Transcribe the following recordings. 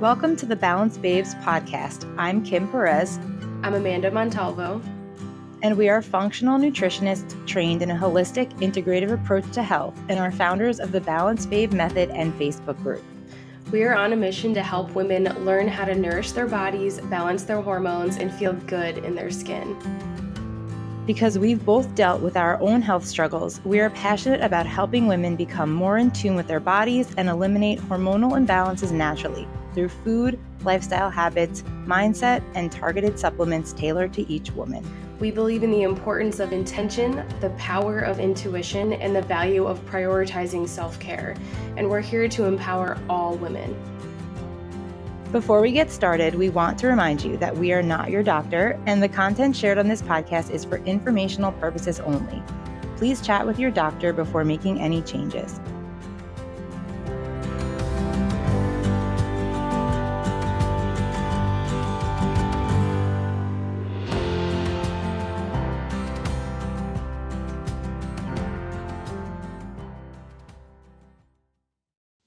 Welcome to the Balanced Babes podcast. I'm Kim Perez. I'm Amanda Montalvo. And we are functional nutritionists trained in a holistic, integrative approach to health and are founders of the Balanced Babe Method and Facebook group. We are on a mission to help women learn how to nourish their bodies, balance their hormones, and feel good in their skin. Because we've both dealt with our own health struggles, we are passionate about helping women become more in tune with their bodies and eliminate hormonal imbalances naturally through food, lifestyle habits, mindset, and targeted supplements tailored to each woman. We believe in the importance of intention, the power of intuition, and the value of prioritizing self-care. And we're here to empower all women. Before we get started, we want to remind you that we are not your doctor, and the content shared on this podcast is for informational purposes only. Please chat with your doctor before making any changes.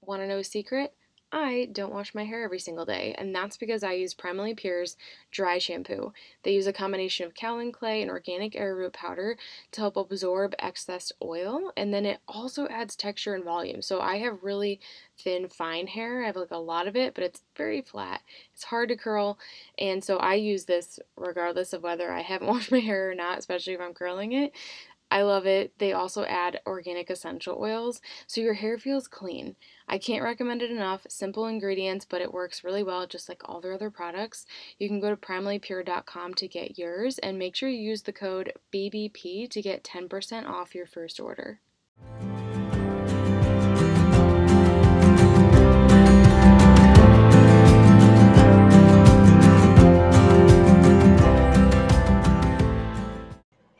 Want to know a secret? I don't wash my hair every single day, and that's because I use Primally Pure's dry shampoo. They use a combination of kaolin clay and organic arrowroot powder to help absorb excess oil, and then it also adds texture and volume. So I have really thin, fine hair. I have like a lot of it, but it's very flat. It's hard to curl, and so I use this regardless of whether I haven't washed my hair or not, especially if I'm curling it. I love it. They also add organic essential oils, so your hair feels clean. I can't recommend it enough. Simple ingredients, but it works really well, just like all their other products. You can go to primallypure.com to get yours, and make sure you use the code BBP to get 10% off your first order.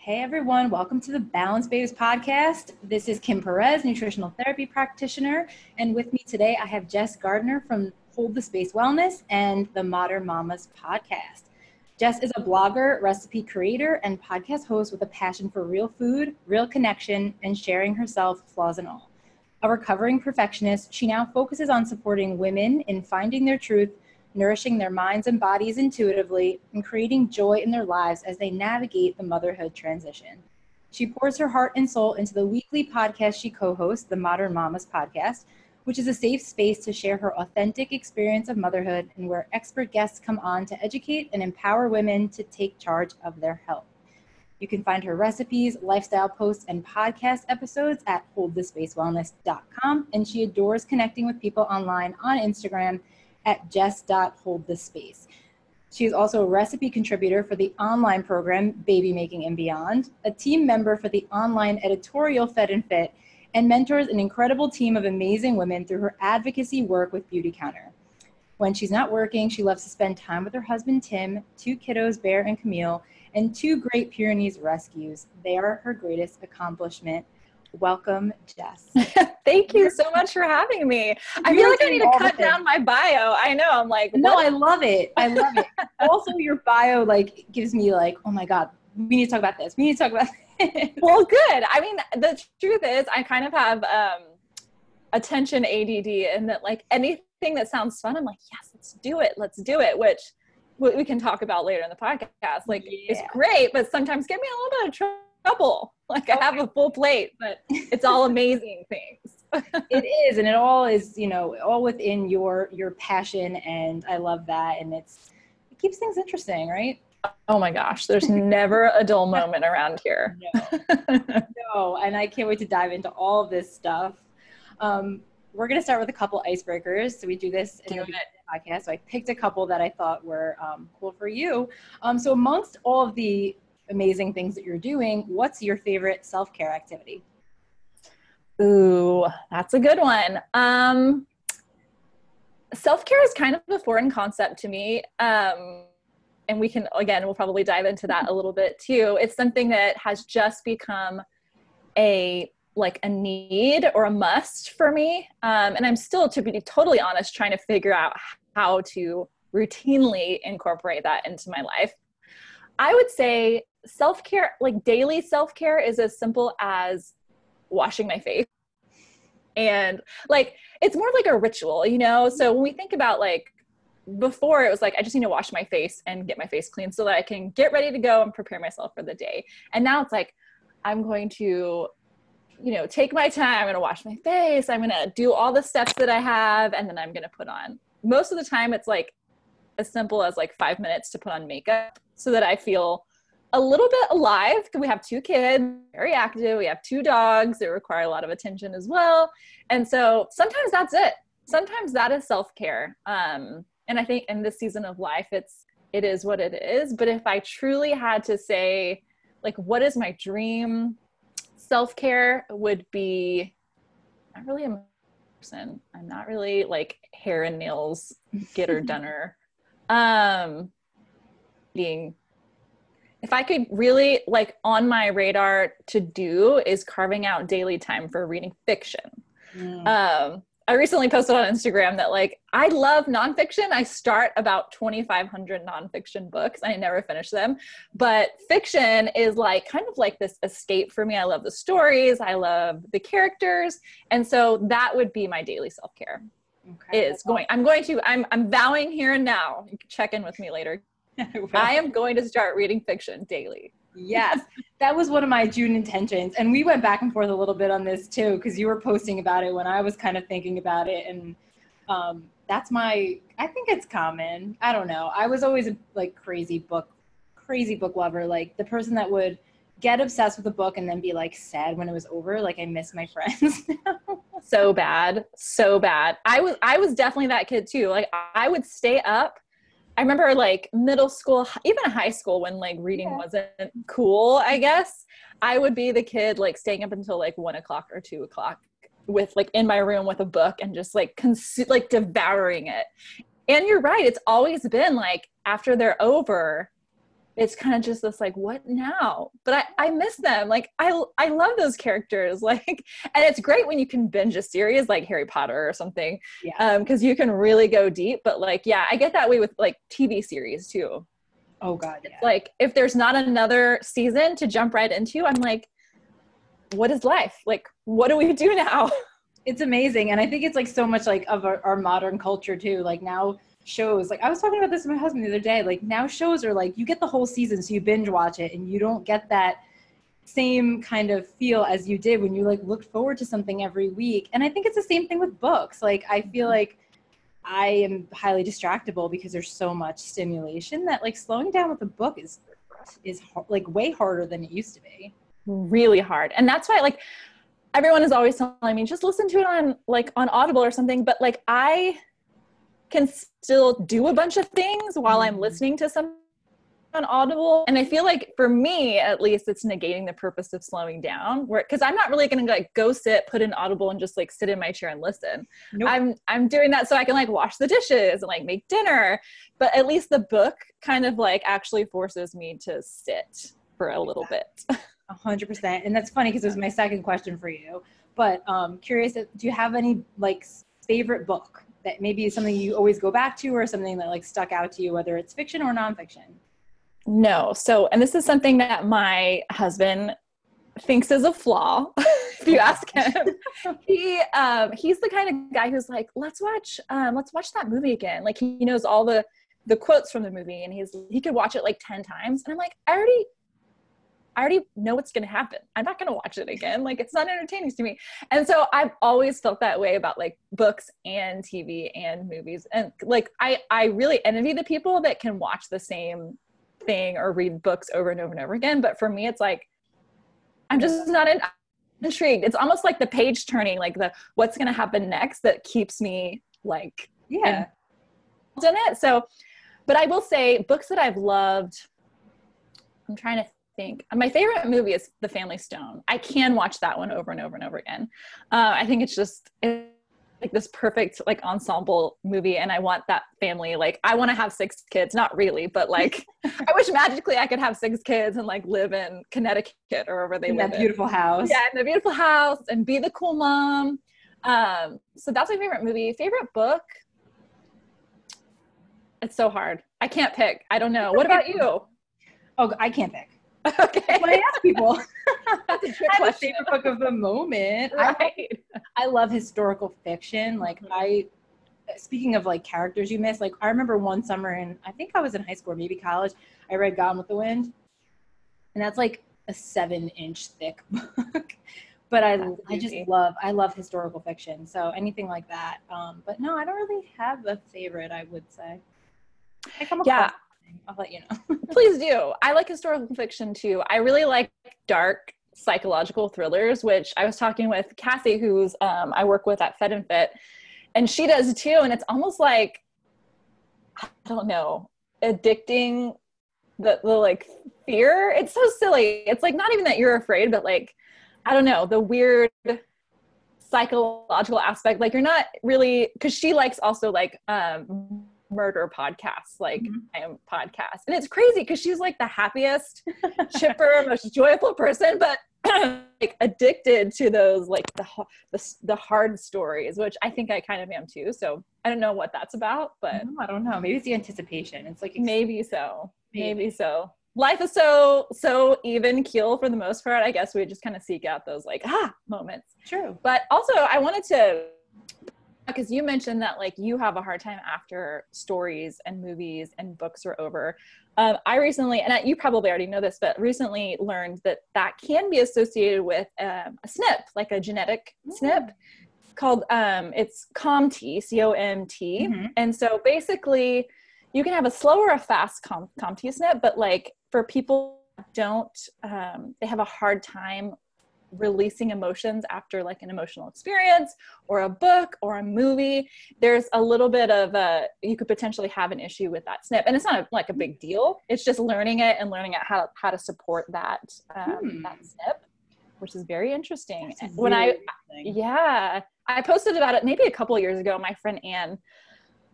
Hey everyone, welcome to the Balanced Babes podcast. This is Kim Perez, nutritional therapy practitioner, and with me today I have Jess Gaertner from Hold the Space Wellness and the Modern Mamas Podcast. Jess is a blogger, recipe creator, and podcast host with a passion for real food, real connection, and sharing herself, flaws and all. A recovering perfectionist, she now focuses on supporting women in finding their truth, nourishing their minds and bodies intuitively, and creating joy in their lives as they navigate the motherhood transition. She pours her heart and soul into the weekly podcast she co-hosts, the Modern Mamas Podcast, which is a safe space to share her authentic experience of motherhood and where expert guests come on to educate and empower women to take charge of their health. You can find her recipes, lifestyle posts, and podcast episodes at holdthespacewellness.com, and she adores connecting with people online on Instagram at jess.holdthespace. She is also a recipe contributor for the online program Baby Making and Beyond, a team member for the online editorial Fed and Fit, and mentors an incredible team of amazing women through her advocacy work with Beautycounter. When she's not working, she loves to spend time with her husband Tim, two kiddos, Bear and Camille, and two Great Pyrenees rescues. They are her greatest accomplishment. Welcome, Jess. Thank you so much for having me. I feel like I need to cut down my bio. I know. I'm like, what? No, I love it. I love it. Also, your bio like gives me like, oh my God, we need to talk about this. We need to talk about this. Well, good. I mean, the truth is I kind of have attention ADD, and that like anything that sounds fun, I'm like, yes, let's do it. Let's do it. Which we can talk about later in the podcast. Like it's great, but sometimes give me a little bit of trouble. Like I have a full plate, but it's all amazing things. It is. And it all is, you know, all within your passion. And I love that. And it keeps things interesting, right? Oh my gosh. There's never a dull moment around here. No. And I can't wait to dive into all of this stuff. We're going to start with a couple icebreakers. So we do this in the podcast. So I picked a couple that I thought were cool for you. So amongst all of the amazing things that you're doing, what's your favorite self-care activity? Ooh, that's a good one. Self-care is kind of a foreign concept to me. And we'll probably dive into that a little bit too. It's something that has just become a need or a must for me. And I'm still, to be totally honest, trying to figure out how to routinely incorporate that into my life. I would say self-care, like daily self-care, is as simple as washing my face. And like, it's more of like a ritual, you know? So when we think about like before it was like, I just need to wash my face and get my face clean so that I can get ready to go and prepare myself for the day. And now it's like, I'm going to, you know, take my time. I'm going to wash my face. I'm going to do all the steps that I have. And then I'm going to put on, most of the time, it's like as simple as like 5 minutes to put on makeup so that I feel a little bit alive. We have 2 kids, very active. We have 2 dogs that require a lot of attention as well. And so sometimes that's it. Sometimes that is self-care. And I think in this season of life, it is what it is. But if I truly had to say, like, what is my dream self-care, would be, I'm not really a person. I'm not really like hair and nails, get or doneer. If I could really, like, on my radar to do is carving out daily time for reading fiction. I recently posted on Instagram that, like, I love nonfiction. I start about 2,500 nonfiction books. I never finish them, but fiction is like kind of like this escape for me. I love the stories. I love the characters. And so that would be my daily self-care. Okay. I'm vowing here and now, you can check in with me later. I am going to start reading fiction daily. Yes. That was one of my June intentions. And we went back and forth a little bit on this too, because you were posting about it when I was kind of thinking about it. And I think it's common. I don't know. I was always a like crazy book lover. Like the person that would get obsessed with a book and then be like sad when it was over. Like I miss my friends now. So bad. I was definitely that kid too. Like I would stay up. I remember like middle school, even high school, when like reading wasn't cool, I guess. I would be the kid like staying up until like 1 o'clock or 2 o'clock with like in my room with a book and just like devouring it. And you're right. It's always been like after they're over, it's kind of just this like, what now? But I miss them. Like I love those characters. Like, and it's great when you can binge a series like Harry Potter or something, because you can really go deep. But like, yeah, I get that way with like TV series too. Oh God. Yeah. Like if there's not another season to jump right into, I'm like, what is life? Like, what do we do now? It's amazing. And I think it's like so much like of our modern culture too. Like now, shows, like I was talking about this with my husband the other day, like now shows are like you get the whole season, so you binge watch it, and you don't get that same kind of feel as you did when you like looked forward to something every week. And I think it's the same thing with books. Like I feel like I am highly distractible because there's so much stimulation that like slowing down with a book is like way harder than it used to be. Really hard. And that's why like everyone is always telling me just listen to it on Audible or something, but like I can still do a bunch of things while I'm listening to something on Audible. And I feel like for me, at least, it's negating the purpose of slowing down, because I'm not really going to like go sit, put in Audible and just like sit in my chair and listen. Nope. I'm doing that so I can like wash the dishes and like make dinner. But at least the book kind of like actually forces me to sit for a little bit. 100%. And that's funny because it was my second question for you, but curious, do you have any like favorite book that maybe is something you always go back to or something that like stuck out to you, whether it's fiction or nonfiction? No. So, and this is something that my husband thinks is a flaw. If you ask him, he's the kind of guy who's like, let's watch that movie again. Like he knows all the quotes from the movie, and he could watch it like 10 times. And I'm like, I already know what's going to happen. I'm not going to watch it again. Like it's not entertaining to me. And so I've always felt that way about like books and TV and movies. And like, I really envy the people that can watch the same thing or read books over and over and over again. But for me, it's like, I'm just not intrigued. It's almost like the page turning, like the, what's going to happen next that keeps me like, in it. So, but I will say books that I've loved, I'm trying to think. My favorite movie is The Family Stone. I can watch that one over and over and over again. I think it's like this perfect like ensemble movie, and I want that family. Like I want to have 6 kids, not really, but like I wish magically I could have 6 kids and like live in Connecticut or wherever they live. House. Yeah, in the beautiful house, and be the cool mom. So that's my favorite movie. Favorite book? It's so hard. I can't pick. I don't know. What about you? Oh, I can't pick. Okay. That's what I ask people. That's a trick question. Favorite book of the moment. Right. I love historical fiction. Like I speaking of like characters you miss, like I remember one summer and I think I was in high school or maybe college, I read Gone with the Wind, and that's like a 7-inch thick book. But I just love historical fiction. So anything like that. But no, I don't really have a favorite, I would say. I come across something, I'll let you know. Please do. I like historical fiction too. I really like dark psychological thrillers, which I was talking with Cassie, who's I work with at Fed and Fit, and she does too. And it's almost like, I don't know, addicting the like fear. It's so silly. It's like not even that you're afraid, but like, I don't know, the weird psychological aspect. Like you're not really, cause she likes also like murder podcasts, like I am podcasts. And it's crazy cause she's like the happiest, chipper, most joyful person, but like addicted to those, like the hard stories, which I think I kind of am too. So I don't know what that's about, but no, I don't know. Maybe it's the anticipation. It's like, maybe so, maybe so. Life is so even keel for the most part. I guess we just kind of seek out those like, moments. True. But also I wanted to, because you mentioned that like you have a hard time after stories and movies and books are over. I recently, and you probably already know this, but recently learned that that can be associated with a SNP, like a genetic SNP called, it's COMT, C-O-M-T. And so basically you can have a slow or a fast COMT SNP, but like for people who don't, they have a hard time releasing emotions after like an emotional experience or a book or a movie, there's a little bit of you could potentially have an issue with that SNP. And it's not like a big deal. It's just learning it and learning how to support that, that SNP, which is very interesting. That's really interesting. I posted about it maybe a couple of years ago. My friend Anne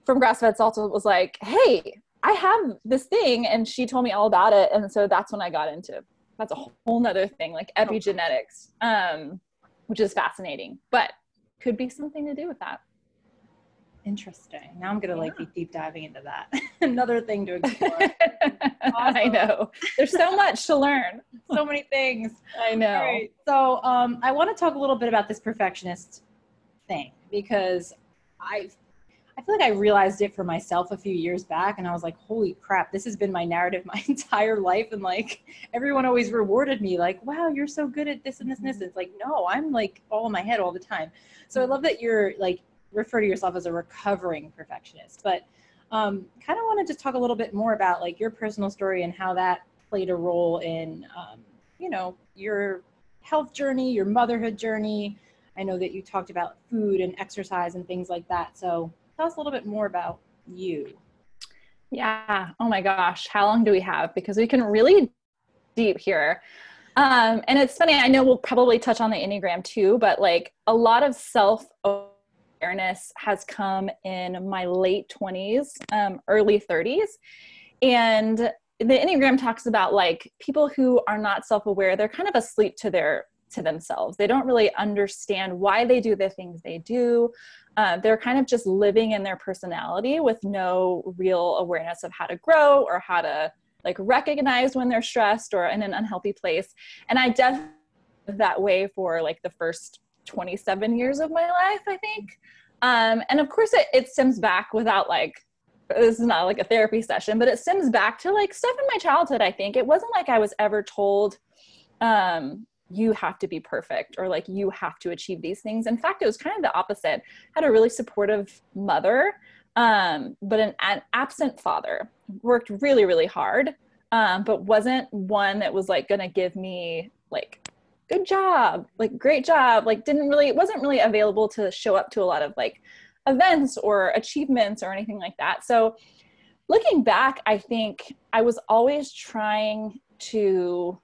from GrassFed Salta was like, hey, I have this thing. And she told me all about it. And so that's when I got into it. That's a whole nother thing, like epigenetics, which is fascinating, but could be something to do with that. Interesting. Now I'm going to like be deep diving into that. Another thing to explore. Awesome. I know. There's so much to learn. So many things. I know. Right. So I want to talk a little bit about this perfectionist thing, because I feel like I realized it for myself a few years back, and I was like, holy crap, this has been my narrative my entire life. And like, everyone always rewarded me like, wow, you're so good at this and this and this. And it's like, no, I'm like all in my head all the time. So I love that you're like, refer to yourself as a recovering perfectionist, but kind of want to just talk a little bit more about like your personal story and how that played a role in, you know, your health journey, your motherhood journey. I know that you talked about food and exercise and things like that. So tell us a little bit more about you. Yeah. Oh my gosh. How long do we have? Because we can really deep here. And it's funny, I know we'll probably touch on the Enneagram too, but like a lot of self-awareness has come in my late 20s, early 30s. And the Enneagram talks about like people who are not self-aware, they're kind of asleep to themselves. They don't really understand why they do the things they do. They're kind of just living in their personality with no real awareness of how to grow or how to like recognize when they're stressed or in an unhealthy place. And I definitely lived that way for like the first 27 years of my life, I think. And of course it stems back without like, this is not like a therapy session, but it stems back to like stuff in my childhood. I think it wasn't like I was ever told, you have to be perfect or like you have to achieve these things. In fact, it was kind of the opposite. I had a really supportive mother, but an absent father, worked really, really hard, but wasn't one that was like going to give me like good job, like great job, like wasn't really available to show up to a lot of like events or achievements or anything like that. So looking back, I think I was always trying to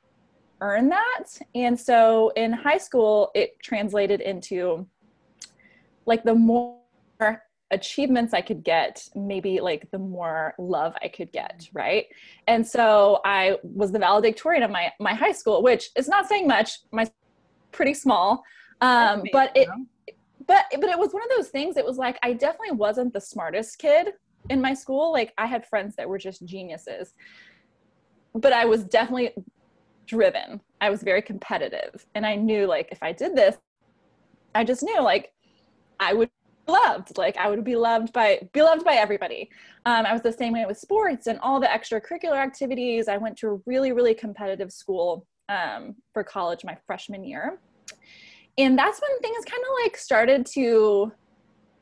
earn that. And so in high school, it translated into like the more achievements I could get, maybe like the more love I could get. Right. And so I was the valedictorian of my high school, which is not saying much, my pretty small. But it was one of those things. It was like, I definitely wasn't the smartest kid in my school. Like I had friends that were just geniuses, but I was definitely driven. I was very competitive. And I knew like, if I did this, I just knew like I would loved. Like I would be loved by everybody. I was the same way with sports and all the extracurricular activities. I went to a really, really competitive school for college my freshman year. And that's when things kind of like started to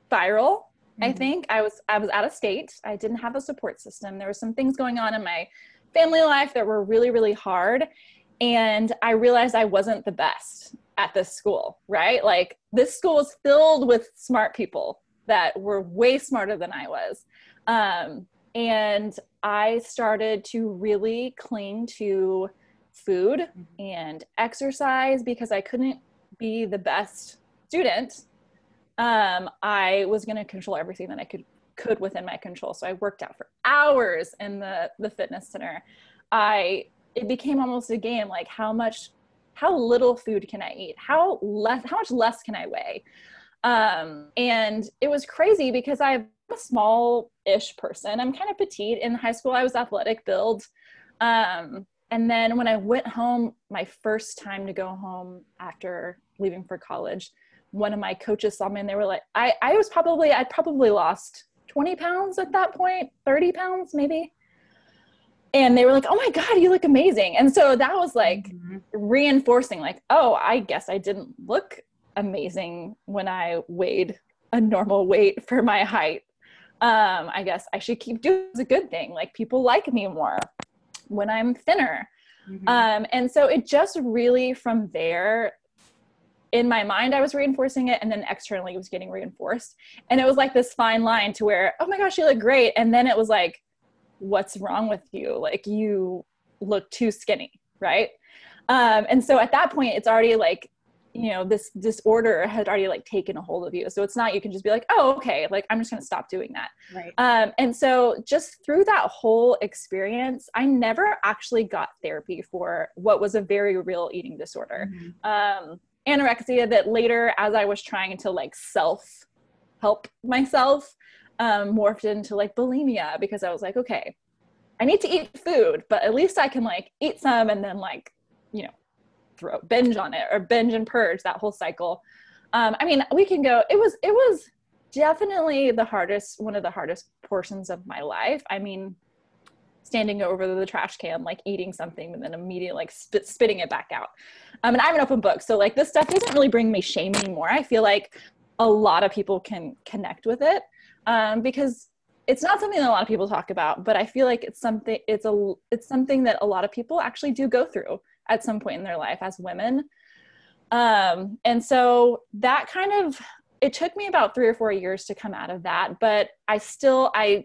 spiral. I think I was out of state. I didn't have a support system. There were some things going on in my family life that were really, really hard. And I realized I wasn't the best at this school, right? Like this school is filled with smart people that were way smarter than I was. And I started to really cling to food and exercise because I couldn't be the best student. I was going to control everything that I could within my control. So I worked out for hours in the fitness center. It became almost a game, like how little food can I eat? How much less can I weigh? And it was crazy because I'm a small-ish person. I'm kind of petite. In high school, I was athletic build. And then when I went home, my first time to go home after leaving for college, one of my coaches saw me and they were like, I probably lost 20 pounds at that point, 30 pounds maybe. And they were like, oh my God, you look amazing. And so that was like reinforcing, like, oh, I guess I didn't look amazing when I weighed a normal weight for my height. I guess I should keep doing it. It's a good thing. Like people like me more when I'm thinner. And so it just really from there, in my mind, I was reinforcing it, and then externally it was getting reinforced. And it was like this fine line to where, oh my gosh, you look great. And then it was like, what's wrong with you? Like you look too skinny, right? And so at that point, it's already like, you know, this disorder had already like taken a hold of you. So it's not, you can just be like, oh, okay, like I'm just going to stop doing that. Right. And so just through that whole experience, I never actually got therapy for what was a very real eating disorder. Anorexia that later, as I was trying to like self-help myself, morphed into like bulimia because I was like, okay, I need to eat food, but at least I can like eat some and then like, you know, binge on it or binge and purge, that whole cycle. I mean, we can go, it was definitely one of the hardest portions of my life. I mean, standing over the trash can, like eating something and then immediately like spitting it back out. And I'm an open book. So like this stuff doesn't really bring me shame anymore. I feel like a lot of people can connect with it because it's not something that a lot of people talk about, but I feel like it's something that a lot of people actually do go through at some point in their life as women. And so that kind of, it took me about 3 or 4 years to come out of that, but I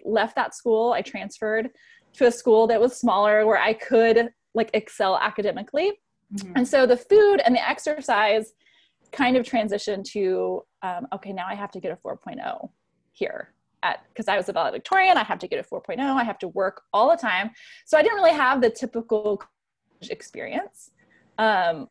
left that school. I transferred to a school that was smaller where I could like excel academically. And so the food and the exercise kind of transitioned to, okay, now I have to get a 4.0 here because I was a valedictorian. I have to get a 4.0. I have to work all the time. So I didn't really have the typical experience. I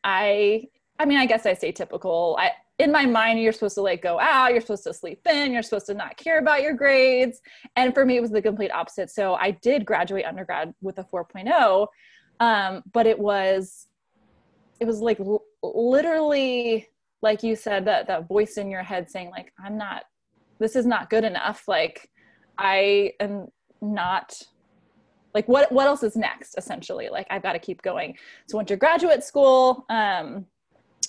mean, I guess I say typical. In my mind, you're supposed to like go out, you're supposed to sleep in, you're supposed to not care about your grades. And for me, it was the complete opposite. So I did graduate undergrad with a 4.0, but it was like literally, like you said, that voice in your head saying like, this is not good enough. Like I am not, like what else is next? Essentially, like I've got to keep going. So I went to graduate school,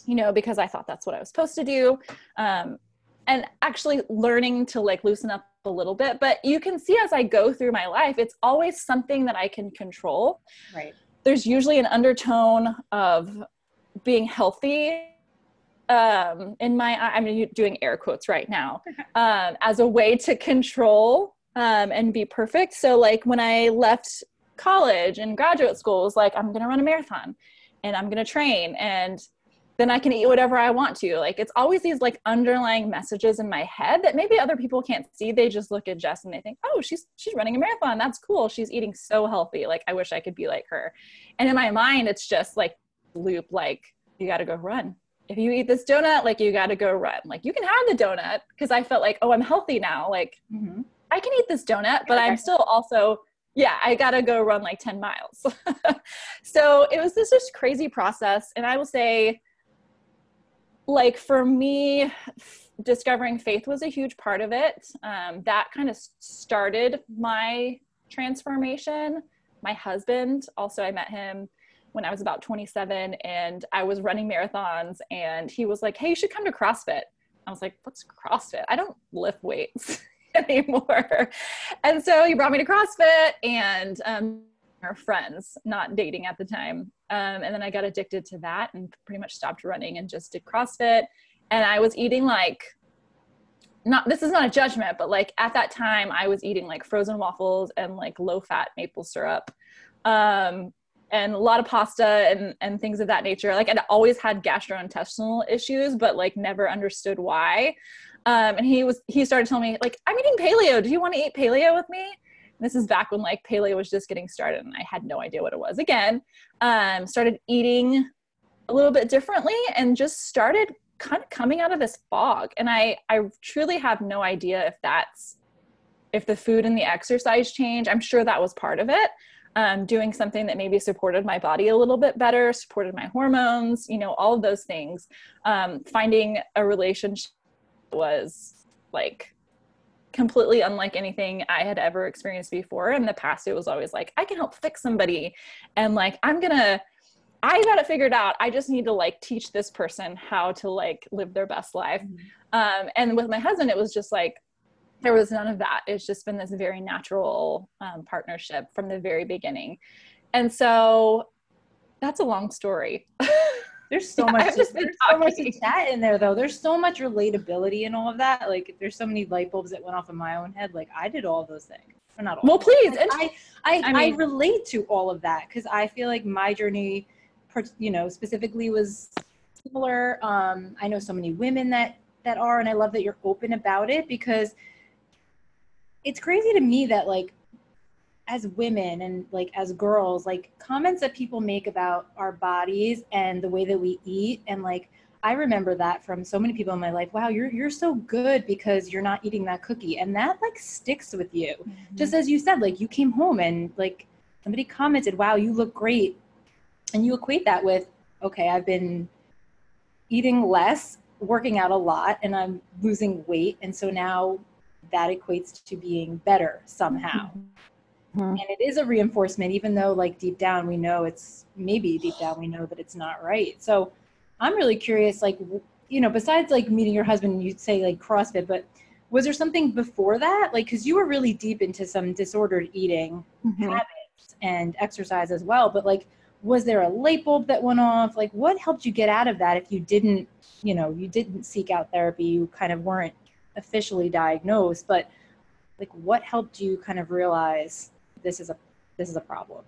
you know, because I thought that's what I was supposed to do. And actually learning to like loosen up a little bit, but you can see as I go through my life, it's always something that I can control. Right. There's usually an undertone of being healthy. I'm doing air quotes right now, as a way to control, and be perfect. So like when I left college and graduate school, it was like, I'm going to run a marathon and I'm going to train and then I can eat whatever I want to. Like, it's always these like underlying messages in my head that maybe other people can't see. They just look at Jess and they think, oh, she's running a marathon. That's cool. She's eating so healthy. Like, I wish I could be like her. And in my mind, it's just like loop, like you got to go run. If you eat this donut, like you got to go run. Like you can have the donut. Cause I felt like, oh, I'm healthy now. Like I can eat this donut, but I'm still also, yeah, I got to go run like 10 miles. So it was this just crazy process. And I will say, like for me, discovering faith was a huge part of it. That kind of started my transformation. My husband, also, I met him when I was about 27 and I was running marathons, and he was like, hey, you should come to CrossFit. I was like, what's CrossFit? I don't lift weights anymore. And so he brought me to CrossFit, and our friends, not dating at the time. And then I got addicted to that and pretty much stopped running and just did CrossFit. And I was eating like, not, this is not a judgment, but like at that time I was eating like frozen waffles and like low fat maple syrup. And a lot of pasta and things of that nature. Like I'd always had gastrointestinal issues, but like never understood why. And he started telling me like, I'm eating paleo. Do you want to eat paleo with me? And this is back when like paleo was just getting started and I had no idea what it was. Again, started eating a little bit differently and just started kind of coming out of this fog. And I truly have no idea if that's, if the food and the exercise change, I'm sure that was part of it. Doing something that maybe supported my body a little bit better, supported my hormones, you know, all of those things. Finding a relationship was like completely unlike anything I had ever experienced before. In the past, it was always like, I can help fix somebody. And like, I got it figured out. I just need to like teach this person how to like live their best life. And with my husband, it was just like, there was none of that. It's just been this very natural partnership from the very beginning. And so that's a long story. There's so much, there's so much of that in there though. There's so much relatability in all of that. Like there's so many light bulbs that went off in my own head. Like I did all of those things. Or not all. Well, please. And I mean, I relate to all of that because I feel like my journey, you know, specifically was similar. I know so many women that are, and I love that you're open about it because it's crazy to me that like as women and like as girls, like comments that people make about our bodies and the way that we eat. And like, I remember that from so many people in my life, wow, you're so good because you're not eating that cookie. And that like sticks with you. Mm-hmm. Just as you said, like you came home and like somebody commented, wow, you look great. And you equate that with, okay, I've been eating less, working out a lot, and I'm losing weight. And so now that equates to being better somehow. Mm-hmm. And it is a reinforcement, even though like deep down we know that it's not right. So I'm really curious, like, you know, besides like meeting your husband, you'd say like CrossFit, but was there something before that? Like, cause you were really deep into some disordered eating habits and exercise as well. But like, was there a light bulb that went off? Like what helped you get out of that? If you didn't, you know, you didn't seek out therapy, you kind of weren't officially diagnosed, but like what helped you kind of realize this is a problem?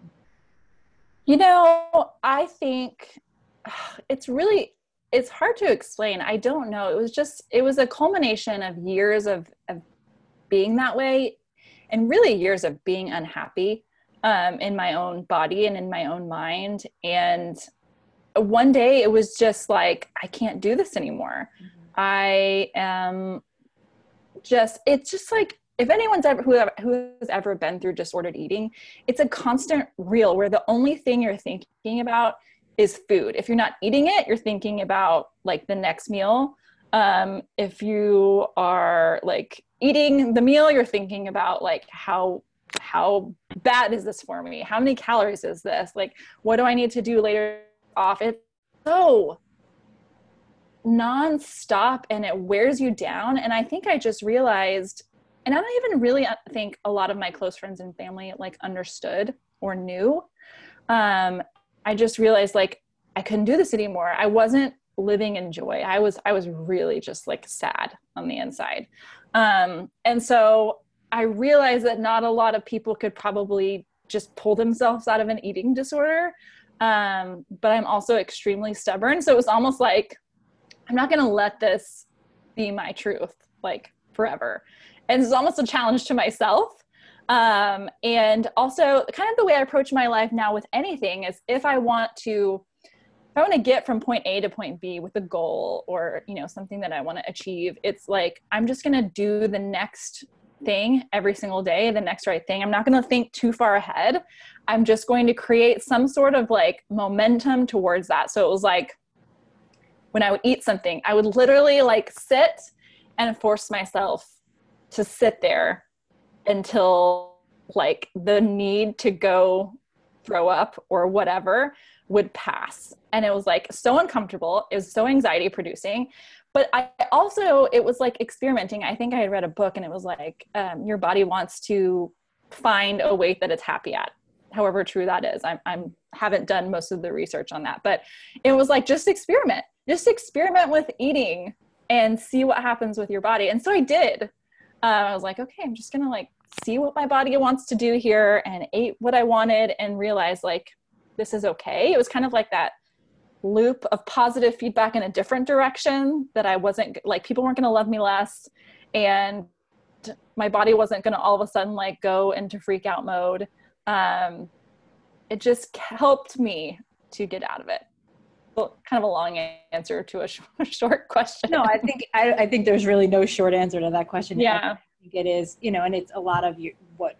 You know, I think it's hard to explain. I don't know. It was a culmination of years of being that way and really years of being unhappy in my own body and in my own mind. And one day it was just like, I can't do this anymore. Mm-hmm. I am it's just like, if anyone's ever, who has ever been through disordered eating, it's a constant reel where the only thing you're thinking about is food. If you're not eating it, you're thinking about like the next meal. If you are like eating the meal, you're thinking about like how bad is this for me? How many calories is this? Like, what do I need to do later off? It's so nonstop and it wears you down. And I think I just realized, and I don't even really think a lot of my close friends and family like understood or knew. I just realized like, I couldn't do this anymore. I wasn't living in joy. I was really just like sad on the inside. And so I realized that not a lot of people could probably just pull themselves out of an eating disorder. But I'm also extremely stubborn. So it was almost like, I'm not going to let this be my truth, like forever. And it's almost a challenge to myself. And also kind of the way I approach my life now with anything is if I want to get from point A to point B with a goal or, you know, something that I want to achieve, it's like, I'm just going to do the next thing every single day, the next right thing. I'm not going to think too far ahead. I'm just going to create some sort of like momentum towards that. So it was like, when I would eat something, I would literally like sit and forced myself to sit there until like the need to go throw up or whatever would pass. And it was like so uncomfortable. It was so anxiety producing, but I also, it was like experimenting. I think I had read a book and it was like, your body wants to find a weight that it's happy at. However true that is. I'm haven't done most of the research on that, but it was like, just experiment with eating and see what happens with your body. And so I did. I was like, okay, I'm just going to like see what my body wants to do here, and ate what I wanted and realized like, this is okay. It was kind of like that loop of positive feedback in a different direction that I wasn't like, people weren't going to love me less. And my body wasn't going to all of a sudden like go into freak out mode. It just helped me to get out of it. Well, kind of a long answer to a short question. No, I think there's really no short answer to that question. Yeah. I think it is, you know, and it's a lot of what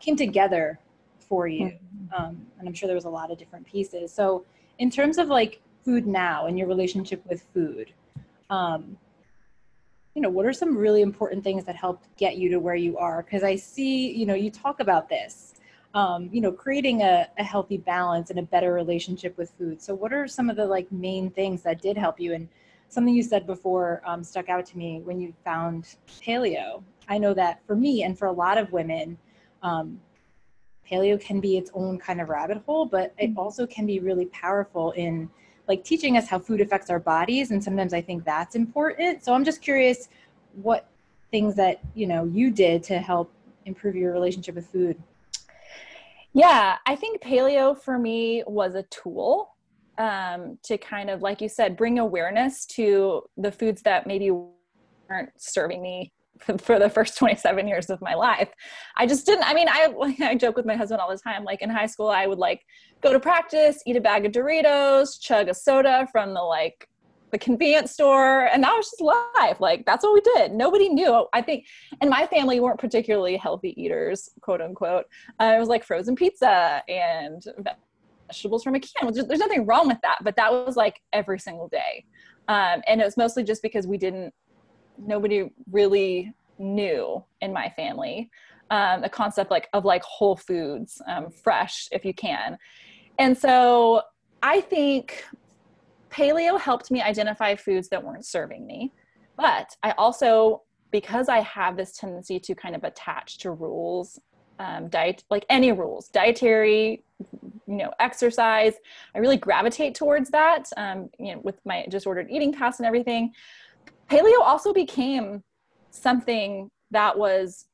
came together for you. Mm-hmm. And I'm sure there was a lot of different pieces. So in terms of like food now and your relationship with food, you know, what are some really important things that helped get you to where you are? Because I see, you know, you talk about this, you know, creating a healthy balance and a better relationship with food. So what are some of the like main things that did help you? And something you said before stuck out to me when you found paleo. I know that for me and for a lot of women, paleo can be its own kind of rabbit hole, but it also can be really powerful in like teaching us how food affects our bodies. And sometimes I think that's important. So I'm just curious what things that, you know, you did to help improve your relationship with food. Yeah, I think paleo for me was a tool to kind of, like you said, bring awareness to the foods that maybe weren't serving me for the first 27 years of my life. I just didn't, I mean, I joke with my husband all the time, like in high school, I would like go to practice, eat a bag of Doritos, chug a soda from the like the convenience store. And that was just life. Like, that's what we did. Nobody knew. I think, and my family weren't particularly healthy eaters, quote unquote. It was like frozen pizza and vegetables from a can. There's nothing wrong with that, but that was like every single day. And it was mostly just because nobody really knew in my family, the concept like of like whole foods, fresh if you can. And so I think paleo helped me identify foods that weren't serving me, but I also, because I have this tendency to kind of attach to rules, diet, like any rules, dietary, you know, exercise, I really gravitate towards that, you know, with my disordered eating past and everything. Paleo also became something that was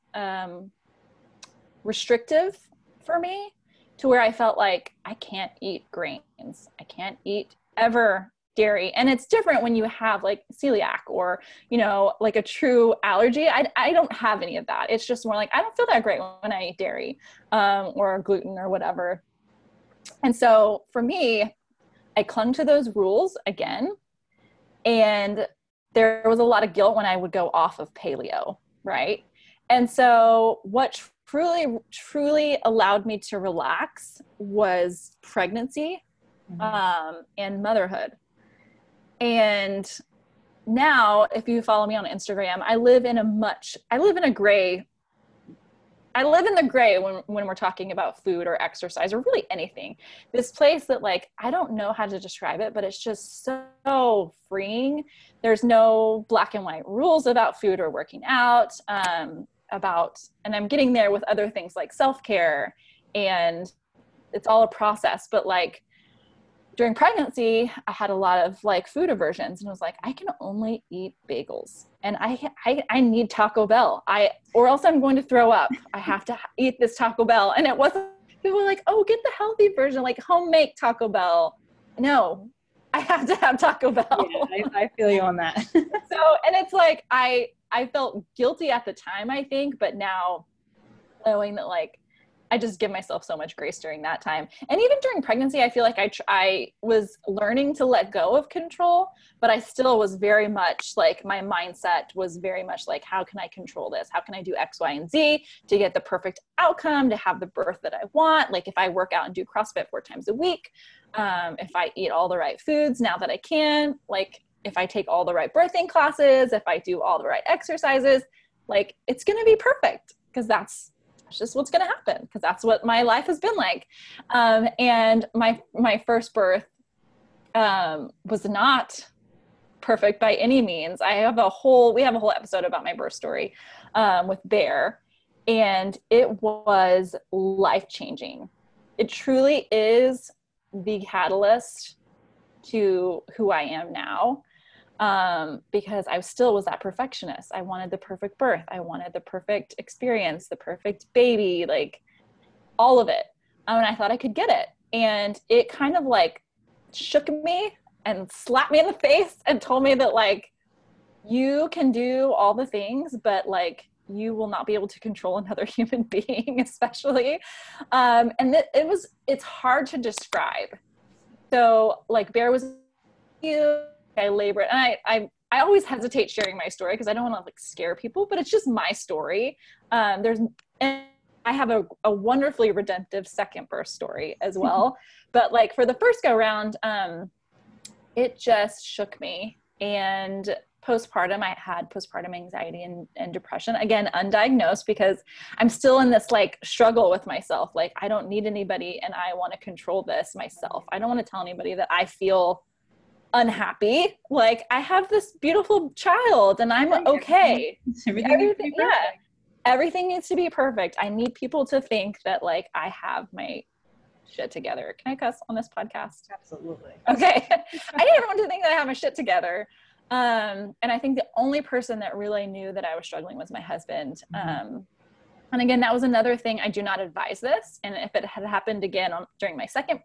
restrictive for me, to where I felt like I can't eat grains. I can't eat ever dairy. And it's different when you have like celiac or, you know, like a true allergy. I don't have any of that. It's just more like, I don't feel that great when I eat dairy or gluten or whatever. And so for me, I clung to those rules again. And there was a lot of guilt when I would go off of paleo, right? And so what truly allowed me to relax was pregnancy, and motherhood. And now if you follow me on Instagram, I live in the gray when we're talking about food or exercise or really anything. This place that like, I don't know how to describe it, but it's just so freeing. There's no black and white rules about food or working out, and I'm getting there with other things like self-care, and it's all a process. But like during pregnancy, I had a lot of like food aversions, and I was like, I can only eat bagels, and I need Taco Bell, or else I'm going to throw up. I have to eat this Taco Bell. And it wasn't, people were like, oh, get the healthy version, like home make Taco Bell. No, I have to have Taco Bell. Yeah, I feel you on that. So, and it's like, I felt guilty at the time, I think, but now knowing that like, I just give myself so much grace during that time. And even during pregnancy, I feel like I was learning to let go of control, but I still was very much like, my mindset was very much like, how can I control this? How can I do X, Y, and Z to get the perfect outcome, to have the birth that I want? Like if I work out and do CrossFit 4 times a week, if I eat all the right foods now that I can, like if I take all the right birthing classes, if I do all the right exercises, like it's going to be perfect because that's just what's going to happen because that's what my life has been like. And my first birth was not perfect by any means. We have a whole episode about my birth story with Bear, and it was life-changing. It truly is the catalyst to who I am now, because I still was that perfectionist. I wanted the perfect birth. I wanted the perfect experience, the perfect baby, like all of it. And I thought I could get it. And it kind of like shook me and slapped me in the face and told me that like, you can do all the things, but like, you will not be able to control another human being, especially. And it's hard to describe. So like Bear was huge. I labored, and I always hesitate sharing my story because I don't want to like scare people, but it's just my story. And I have a wonderfully redemptive second birth story as well. But like for the first go round, it just shook me. And postpartum, I had postpartum anxiety and depression, again, undiagnosed, because I'm still in this like struggle with myself. Like I don't need anybody and I want to control this myself. I don't want to tell anybody that I feel unhappy. Like I have this beautiful child and I'm okay. Everything needs to be perfect. I need people to think that like I have my shit together. Can I cuss on this podcast? Absolutely. Okay. I need everyone to think that I have my shit together. And I think the only person that really knew that I was struggling was my husband. And again, that was another thing. I do not advise this. And if it had happened again during my second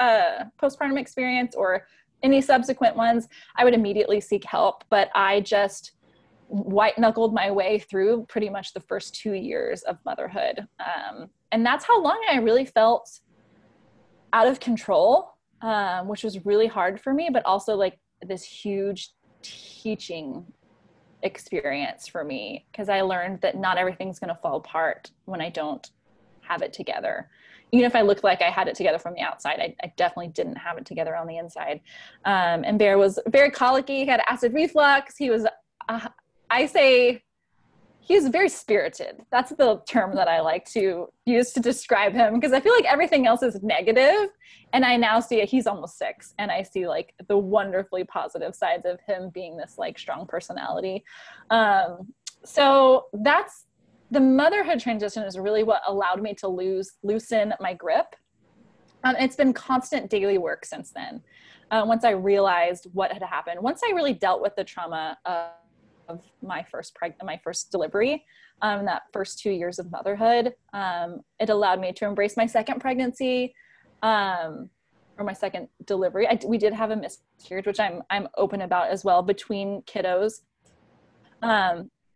postpartum experience or any subsequent ones, I would immediately seek help. But I just white knuckled my way through pretty much the first 2 years of motherhood. And that's how long I really felt out of control, which was really hard for me, but also like this huge teaching experience for me, because I learned that not everything's going to fall apart when I don't have it together. Even if I looked like I had it together from the outside, I definitely didn't have it together on the inside. And Bear was very colicky. He had acid reflux. He was, he was very spirited. That's the term that I like to use to describe him, because I feel like everything else is negative. And I now see he's almost 6, and I see like the wonderfully positive sides of him being this like strong personality. So that's the motherhood transition is really what allowed me to loosen my grip. It's been constant daily work since then. Once I realized what had happened, once I really dealt with the trauma of my first delivery, that first 2 years of motherhood, it allowed me to embrace my second pregnancy, or my second delivery. We did have a miscarriage, which I'm open about as well, between kiddos.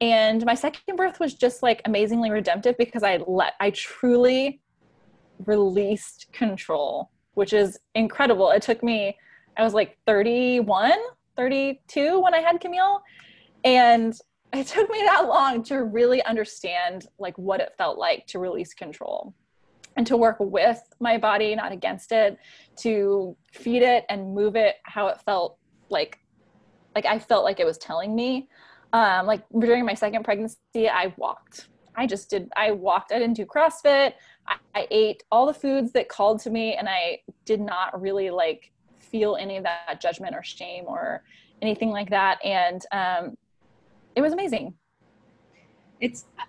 And my second birth was just like amazingly redemptive, because I truly released control, which is incredible. It took me, I was like 31, 32 when I had Camille. And it took me that long to really understand like what it felt like to release control and to work with my body, not against it, to feed it and move it how it felt like I felt like it was telling me. Like during my second pregnancy, I walked, I didn't do CrossFit. I ate all the foods that called to me, and I did not really like feel any of that judgment or shame or anything like that. And, it was amazing.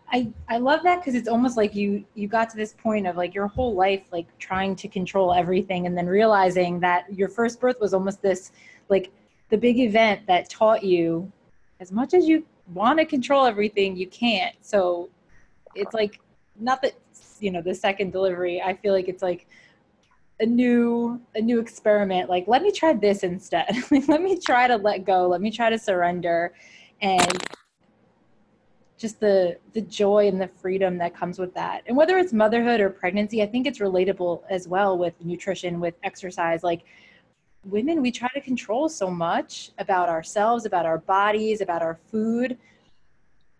I love that, because it's almost like you got to this point of like your whole life, like trying to control everything, and then realizing that your first birth was almost this, like the big event that taught you as much as you want to control everything, you can't. So it's like, not that, you know, the second delivery, I feel like it's like a new experiment. Like, let me try this instead. Let me try to let go. Let me try to surrender. And just the joy and the freedom that comes with that. And whether it's motherhood or pregnancy, I think it's relatable as well with nutrition, with exercise. Like women, we try to control so much about ourselves, about our bodies, about our food.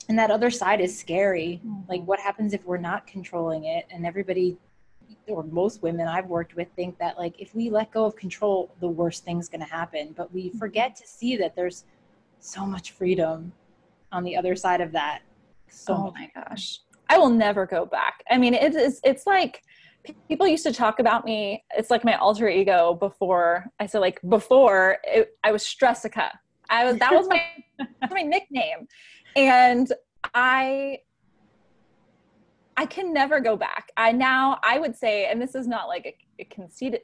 And that other side is scary. Like what happens if we're not controlling it? And everybody or most women I've worked with think that like, if we let go of control, the worst thing's going to happen. But we forget to see that there's so much freedom on the other side of that. So oh my gosh, I will never go back. I mean, it is, it's like people used to talk about me. It's like my alter ego before I said, like before it, I was Stressica. That was my, my nickname. And I can never go back. I would say, and this is not like a conceited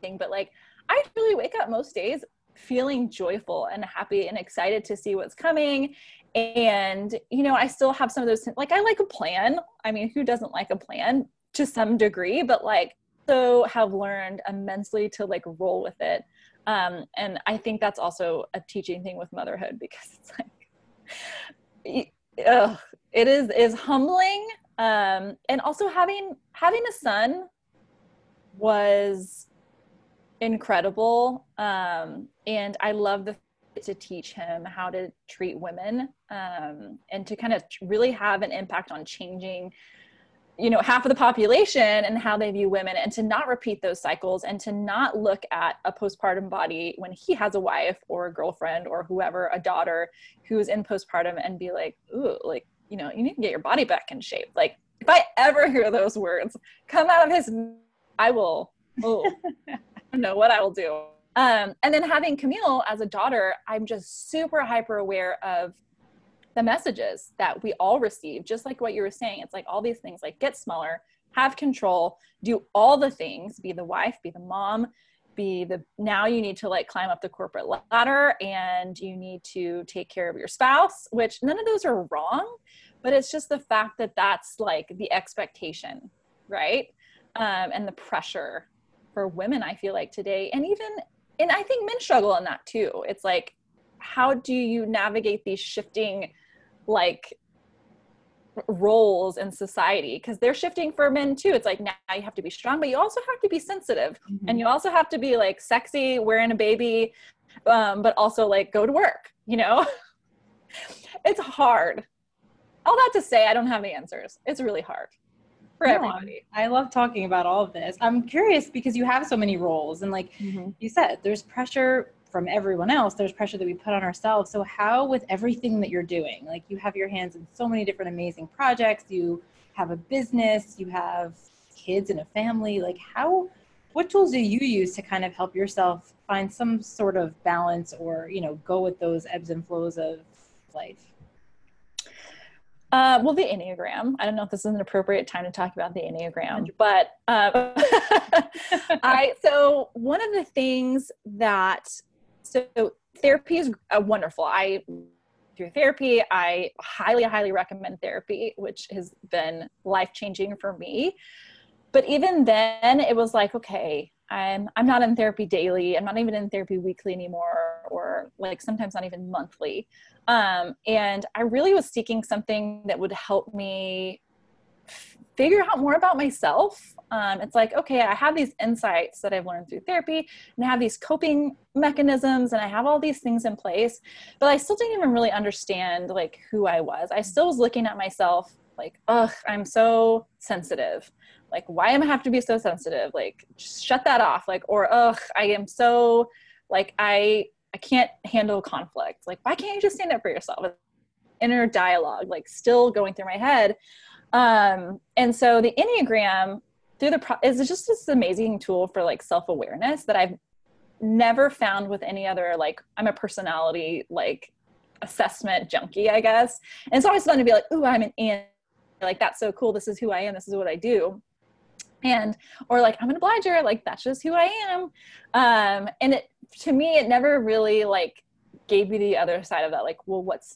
thing, but like, I really wake up most days feeling joyful and happy and excited to see what's coming. And, you know, I still have some of those, like, I like a plan. I mean, who doesn't like a plan to some degree, but like, so have learned immensely to like roll with it. And I think that's also a teaching thing with motherhood, because it's like, it is humbling. And also having a son was incredible. And I love to teach him how to treat women, and to kind of really have an impact on changing, you know, half of the population and how they view women, and to not repeat those cycles, and to not look at a postpartum body when he has a wife or a girlfriend or whoever, a daughter who's in postpartum, and be like, ooh, like, you know, you need to get your body back in shape. Like if I ever hear those words come out of his, I will, I don't know what I will do. And then having Camille as a daughter, I'm just super hyper aware of the messages that we all receive, just like what you were saying. It's like all these things like get smaller, have control, do all the things, be the wife, be the mom, now you need to like climb up the corporate ladder and you need to take care of your spouse, which none of those are wrong, but it's just the fact that that's like the expectation, right? And the pressure for women, I feel like today, and I think men struggle on that too. It's like, how do you navigate these shifting like roles in society? Because they're shifting for men too. It's like now you have to be strong, but you also have to be sensitive, mm-hmm. and you also have to be like sexy, wearing a baby, but also like go to work, you know? It's hard. All that to say, I don't have the answers. It's really hard. For everybody. I love talking about all of this. I'm curious because you have so many roles and like mm-hmm. you said, there's pressure from everyone else. There's pressure that we put on ourselves. So how with everything that you're doing, like you have your hands in so many different amazing projects, you have a business, you have kids and a family, like what tools do you use to kind of help yourself find some sort of balance or, you know, go with those ebbs and flows of life? Well, the Enneagram, I don't know if this is an appropriate time to talk about the Enneagram, but, so one of the things that, so therapy is wonderful. Through therapy, I highly, highly recommend therapy, which has been life-changing for me. But even then it was like, okay, I'm not in therapy daily. I'm not even in therapy weekly anymore, or like sometimes not even monthly. And I really was seeking something that would help me figure out more about myself. It's like, okay, I have these insights that I've learned through therapy, and I have these coping mechanisms, and I have all these things in place, but I still didn't even really understand like who I was. I still was looking at myself like, ugh, I'm so sensitive. Like, why am I have to be so sensitive? Like, just shut that off. Like, or, ugh, I am so like, I can't handle conflict. Like, why can't you just stand up for yourself? Inner dialogue, like still going through my head. And so the Enneagram is just this amazing tool for like self-awareness that I've never found with any other, like I'm a personality, like assessment junkie, I guess. And it's always fun to be like, ooh, I'm an N. Like, that's so cool. This is who I am. This is what I do. And, or like, I'm an obliger. Like, that's just who I am. And it, to me, it never really like gave me the other side of that. Like, well, what's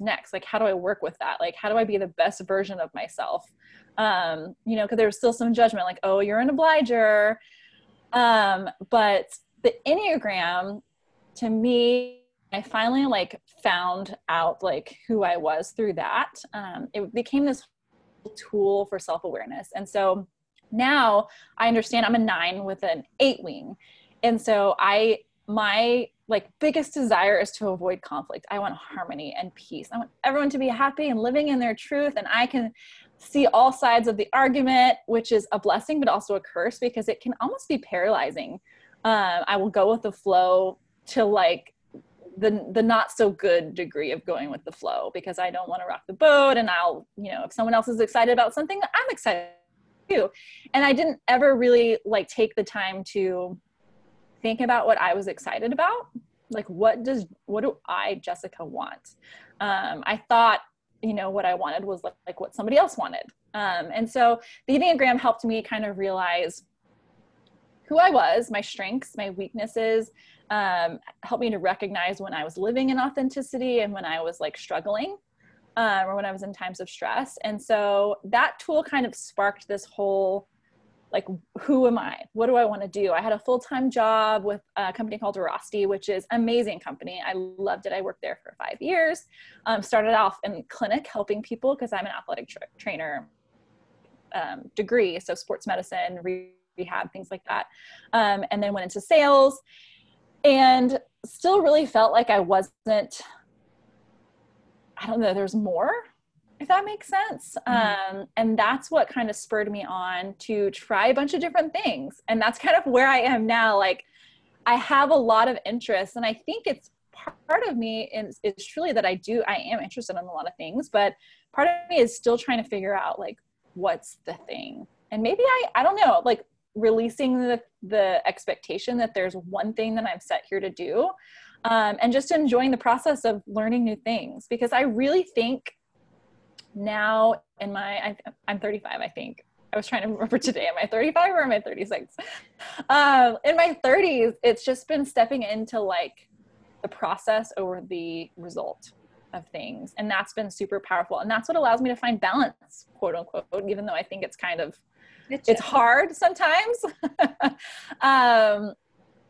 next? Like, how do I work with that? Like, how do I be the best version of myself? You know, cause there was still some judgment like, oh, you're an obliger. But the Enneagram to me, I finally like found out like who I was through that. It became this tool for self-awareness. And so now I understand I'm a 9 with an 8 wing. And so my like biggest desire is to avoid conflict. I want harmony and peace. I want everyone to be happy and living in their truth. And I can see all sides of the argument, which is a blessing, but also a curse because it can almost be paralyzing. I will go with the flow to like the not so good degree of going with the flow because I don't want to rock the boat. And I'll, if someone else is excited about something, I'm excited too. And I didn't ever really like take the time to think about what I was excited about. Like, what do I, Jessica, want? I thought, what I wanted was like what somebody else wanted. And so the Enneagram helped me kind of realize who I was, my strengths, my weaknesses, helped me to recognize when I was living in authenticity and when I was like struggling, or when I was in times of stress. And so that tool kind of sparked this whole, like, who am I? What do I want to do? I had a full-time job with a company called Rosti, which is an amazing company. I loved it. I worked there for 5 years. Started off in clinic helping people because I'm an athletic trainer degree, so sports medicine, rehab, things like that. And then went into sales and still really felt like I wasn't, I don't know, there's more, if that makes sense. And that's what kind of spurred me on to try a bunch of different things. And that's kind of where I am now. Like, I have a lot of interests, and I think it's part of me is truly that I am interested in a lot of things, but part of me is still trying to figure out like, what's the thing? And maybe I don't know, like releasing the expectation that there's one thing that I'm set here to do. And just enjoying the process of learning new things, because I really think now in my, I'm 35, I think. I was trying to remember today, am I 35 or am I 36? In my 30s, it's just been stepping into like the process over the result of things. And that's been super powerful. And that's what allows me to find balance, quote unquote, even though I think it's kind of, it's hard sometimes.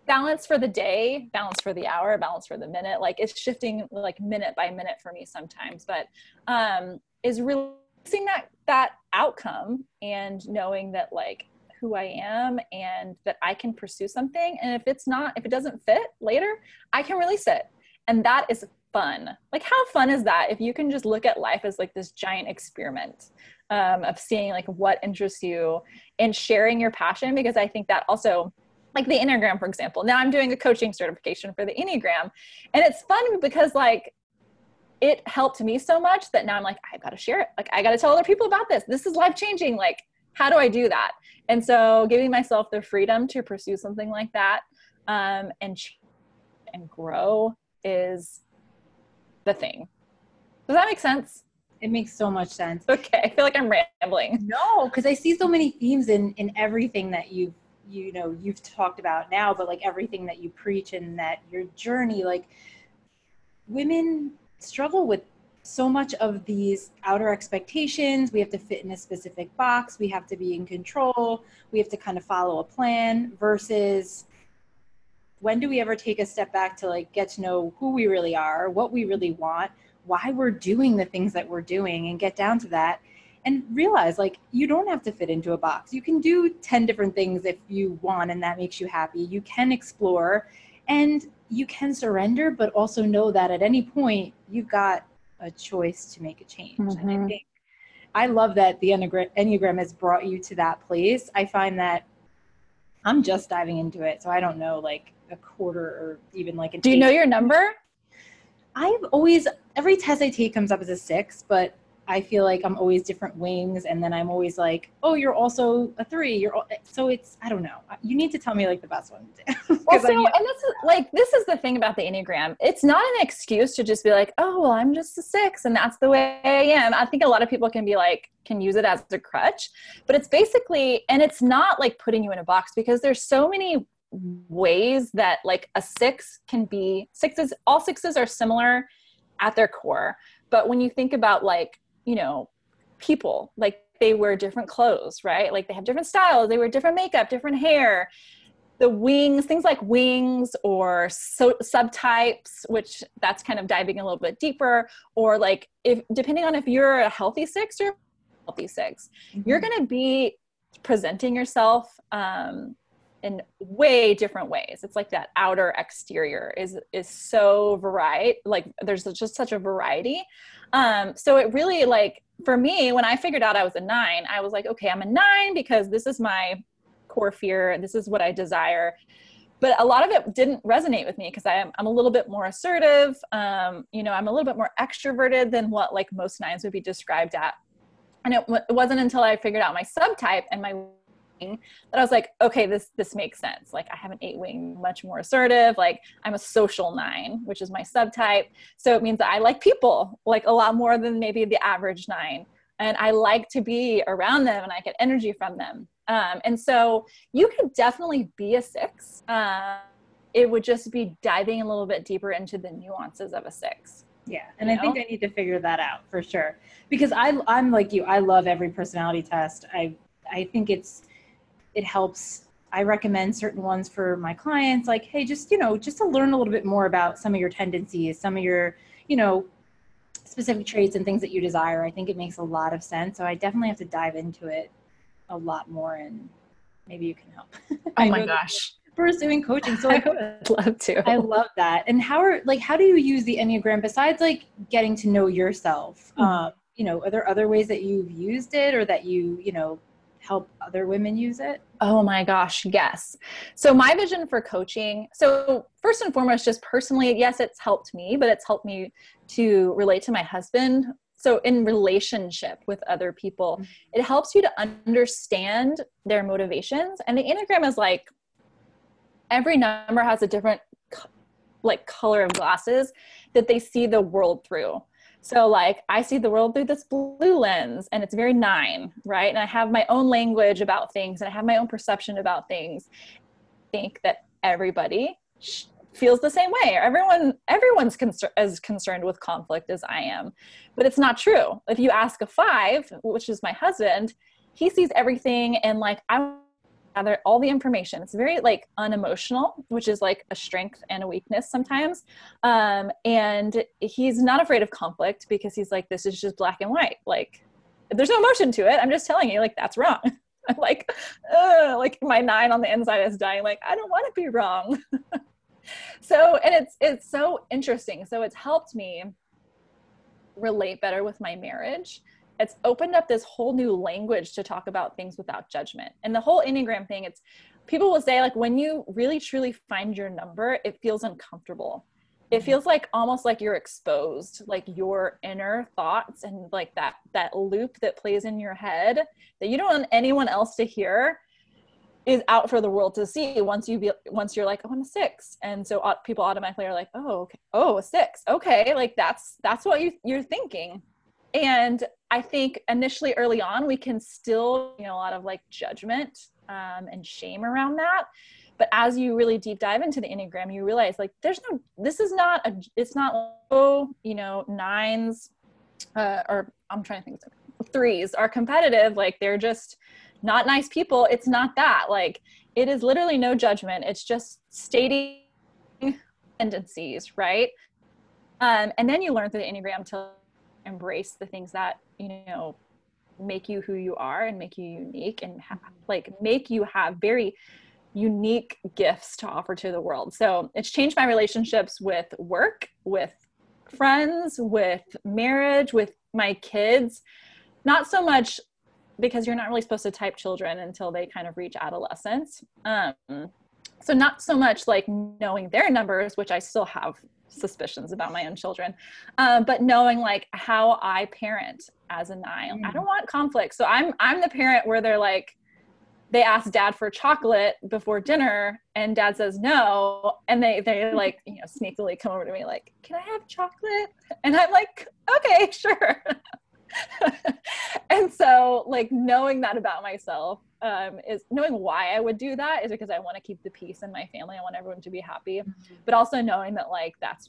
Balance for the day, balance for the hour, balance for the minute. Like, it's shifting like minute by minute for me sometimes, but is releasing that outcome and knowing that like who I am and that I can pursue something. And if it doesn't fit later, I can release it. And that is fun. Like, how fun is that? If you can just look at life as like this giant experiment of seeing like what interests you and sharing your passion, because I think that also, like the Enneagram, for example. Now I'm doing a coaching certification for the Enneagram. And it's fun because like it helped me so much that now I'm like, I've got to share it. Like, I got to tell other people about this. This is life changing. Like, how do I do that? And so giving myself the freedom to pursue something like that and change and grow is the thing. Does that make sense? It makes so much sense. Okay. I feel like I'm rambling. No, because I see so many themes in everything that you've talked about now, but like everything that you preach and that your journey, like women struggle with so much of these outer expectations. We have to fit in a specific box. We have to be in control. We have to kind of follow a plan versus when do we ever take a step back to like get to know who we really are, what we really want, why we're doing the things that we're doing, and get down to that. And realize like you don't have to fit into a box. You can do 10 different things if you want and that makes you happy. You can explore and you can surrender, but also know that at any point you've got a choice to make a change. Mm-hmm. And I love that the Enneagram has brought you to that place. I find that I'm just diving into it. So I don't know like a quarter or even like an Do you know your number? I've always, every test I take comes up as a 6, but I feel like I'm always different wings. And then I'm always like, oh, you're also a 3. So it's, I don't know. You need to tell me like the best one to do. And this is the thing about the Enneagram. It's not an excuse to just be like, oh, well, I'm just a 6 and that's the way I am. I think a lot of people can be like, can use it as a crutch, but it's basically, and it's not like putting you in a box because there's so many ways that like a 6 can be. All 6s are similar at their core. But when you think about like, people, like they wear different clothes, right? Like they have different styles, they wear different makeup, different hair, the wings, things like wings or subtypes, which that's kind of diving a little bit deeper, or like depending on if you're a healthy 6 or healthy 6, you're going to be presenting yourself in way different ways. It's like that outer exterior is so varied. Like there's just such a variety. So it really, like, for me, when I figured out I was a 9, I was like, okay, I'm a 9 because this is my core fear. This is what I desire. But a lot of it didn't resonate with me because I'm a little bit more assertive. I'm a little bit more extroverted than what like most 9s would be described at. And it wasn't until I figured out my subtype and my wing that I was like, okay, this makes sense. Like I have an 8 wing, much more assertive. Like I'm a social 9, which is my subtype. So it means that I like people like a lot more than maybe the average 9. And I like to be around them and I get energy from them. And so you could definitely be a 6. It would just be diving a little bit deeper into the nuances of a 6. Yeah. And I think I need to figure that out for sure, because I'm like you, I love every personality test. I think it helps. I recommend certain ones for my clients, like, hey, just to learn a little bit more about some of your tendencies, some of your, specific traits and things that you desire. I think it makes a lot of sense. So I definitely have to dive into it a lot more, and maybe you can help. Oh my gosh. Pursuing coaching. So I would love to. I love that. And how do you use the Enneagram besides like getting to know yourself? Mm-hmm. Are there other ways that you've used it or that you help other women use it? Oh my gosh. Yes. So my vision for coaching. So first and foremost, just personally, yes, it's helped me, but it's helped me to relate to my husband. So in relationship with other people, mm-hmm. It helps you to understand their motivations. And the Enneagram is like, every number has a different like color of glasses that they see the world through. So like I see the world through this blue lens and it's very 9, right? And I have my own language about things and I have my own perception about things. I think that everybody feels the same way. Everyone's as concerned with conflict as I am, but it's not true. If you ask a 5, which is my husband, he sees everything and like I gather all the information. It's very like unemotional, which is like a strength and a weakness sometimes. And he's not afraid of conflict because he's like, this is just black and white. Like there's no emotion to it. I'm just telling you, like, that's wrong. I'm like, ugh, like my 9 on the inside is dying. Like, I don't want to be wrong. So, and it's so interesting. So it's helped me relate better with my marriage. It's opened up this whole new language to talk about things without judgment. And the whole Enneagram thing, it's people will say like, when you really truly find your number, it feels uncomfortable. It feels like almost like you're exposed, like your inner thoughts and like that loop that plays in your head that you don't want anyone else to hear is out for the world to see once you're like, oh, I'm a 6. And so people automatically are like, oh, okay. Oh, a 6. Okay. Like that's what you're thinking. And I think initially early on, we can still, a lot of like judgment and shame around that. But as you really deep dive into the Enneagram, you realize like, it's not, 9s or I'm trying to think, 3s are competitive. Like they're just not nice people. It's not that. Like it is literally no judgment. It's just stating tendencies. Right. And then you learn through the Enneagram to embrace the things that make you who you are and make you unique and make you have very unique gifts to offer to the world. So it's changed my relationships with work, with friends, with marriage, with my kids. Not so much because you're not really supposed to type children until they kind of reach adolescence. So not so much like knowing their numbers, which I still have suspicions about my own children, but knowing like how I parent as a 9. I don't want conflict. So I'm the parent where they're like, they ask dad for chocolate before dinner and dad says no. And they like, sneakily come over to me like, can I have chocolate? And I'm like, okay, sure. And so like knowing that about myself, is knowing why I would do that is because I want to keep the peace in my family. I want everyone to be happy, mm-hmm. But also knowing that like, that's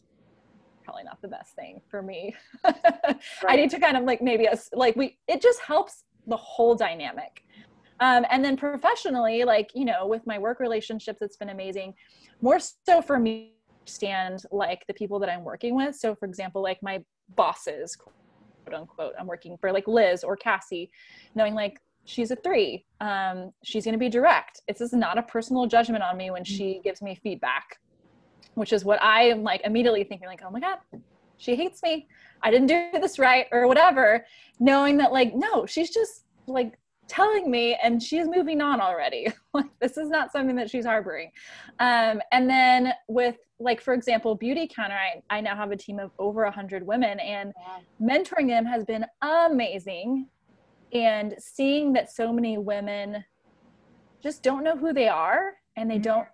probably not the best thing for me. Right. I need to kind of like, it just helps the whole dynamic. And then professionally, like, with my work relationships, it's been amazing. More so for me, understand like the people that I'm working with. So for example, like my bosses, quote unquote, I'm working for like Liz or Cassie, knowing like she's a 3. She's going to be direct. This is not a personal judgment on me when she gives me feedback, which is what I am like immediately thinking like, oh my God, she hates me. I didn't do this right or whatever. Knowing that like, no, she's just like telling me and she's moving on already. Like this is not something that she's harboring. And then with like, for example, Beautycounter, I now have a team of over 100 women, and mentoring them has been amazing. And seeing that so many women just don't know who they are, and they don't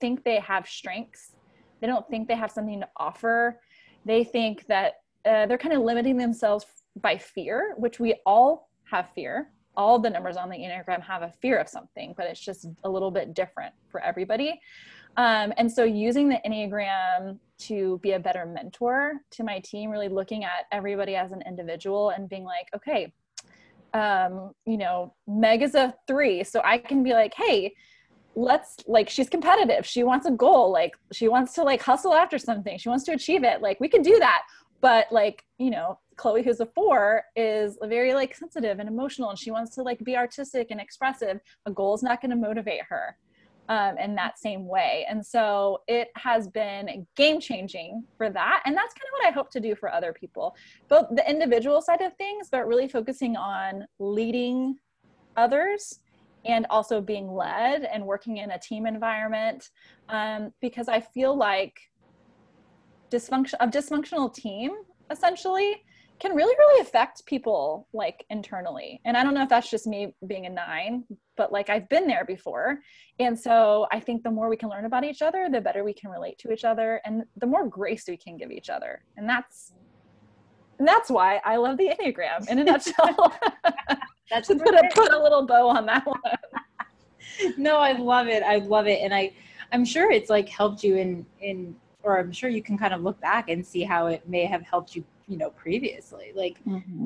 think they have strengths. They don't think they have something to offer. They think that they're kind of limiting themselves by fear, which we all have fear. All the numbers on the Enneagram have a fear of something, but it's just a little bit different for everybody. And so using the Enneagram to be a better mentor to my team, really looking at everybody as an individual and being like, okay, you know, Meg is a 3. So I can be like, hey, let's like, she's competitive. She wants a goal. Like she wants to like hustle after something. She wants to achieve it. Like we can do that. But like, you know, Chloe, who's a 4, is very like sensitive and emotional, and she wants to like be artistic and expressive. A goal is not going to motivate her in that same way. And so it has been game changing for that. And that's kind of what I hope to do for other people, both the individual side of things, but really focusing on leading others and also being led and working in a team environment. Because I feel like a dysfunctional team essentially can really affect people like internally. And I don't know if that's just me being a 9, but like I've been there before. And so I think the more we can learn about each other, the better we can relate to each other and the more grace we can give each other. And that's why I love the Enneagram in a nutshell. That's just gonna put a little bow on that one. No, I love it. I love it. And I'm sure it's like helped you in, or I'm sure you can kind of look back and see how it may have helped you, you know, previously. Like,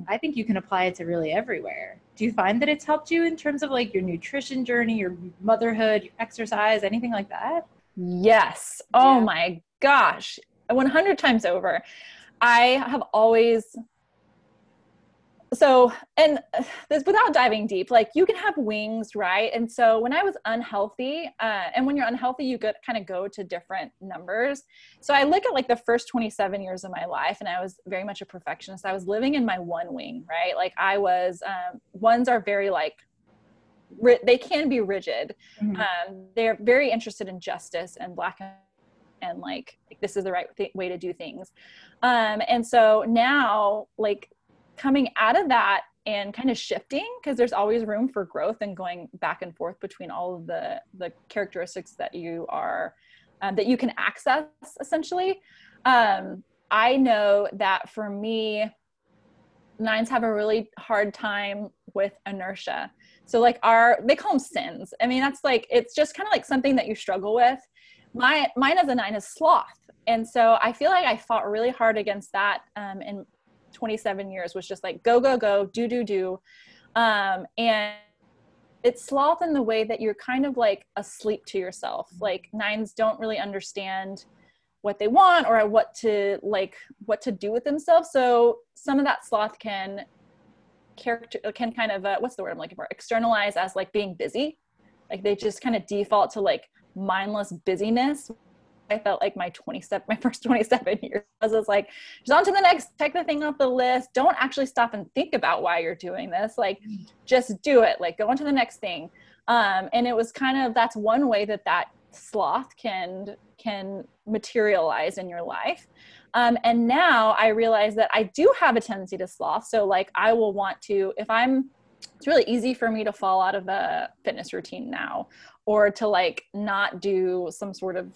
I think you can apply it to really everywhere. Do you find that it's helped you in terms of like your nutrition journey, your motherhood, your exercise, anything like that? Yes. Yeah. Oh my gosh. 100 times over. I have always, so, and this without diving deep, like you can have wings, right? And so when I was unhealthy, and when you're unhealthy, you could kind of go to different numbers. So I look at like the first 27 years of my life, and I was very much a perfectionist. I was living in my one wing, right? Like I was, ones are very like, they can be rigid. They're very interested in justice and black and like this is the right way to do things. And so now like, coming out of that and kind of shifting, because there's always room for growth and going back and forth between all of the characteristics that you are, that you can access essentially. I know that for me, 9s have a really hard time with inertia. So like they call them sins. I mean, that's like, it's just kind of like something that you struggle with. Mine as a 9 is sloth. And so I feel like I fought really hard against that, in 27 years, was just like, go, go, go, do, do, do. And it's sloth in the way that you're kind of like asleep to yourself. Like 9s don't really understand what they want or what to do with themselves. So some of that sloth can kind of, what's the word I'm looking for? Externalize as like being busy. Like they just kind of default to like mindless busyness. I felt like my first 27 years was like, just on to the next, check the thing off the list. Don't actually stop and think about why you're doing this. Like, just do it. Like, go on to the next thing. And it was kind of, that's one way that sloth can materialize in your life. And now I realize that I do have a tendency to sloth. So like, I will want to, it's really easy for me to fall out of a fitness routine now, or to like not do some sort of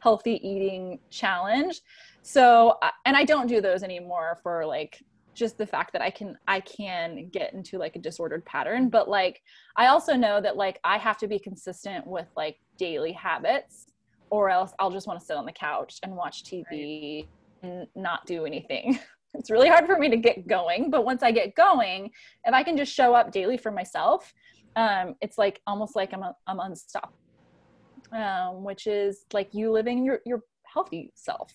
healthy eating challenge. So, and I don't do those anymore for like, just the fact that I can get into like a disordered pattern. But like, I also know that like, I have to be consistent with like daily habits, or else I'll just want to sit on the couch and watch TV and not do anything. It's really hard for me to get going. But once I get going, if I can just show up daily for myself, it's like, almost like I'm unstoppable. Which is like you living your healthy self.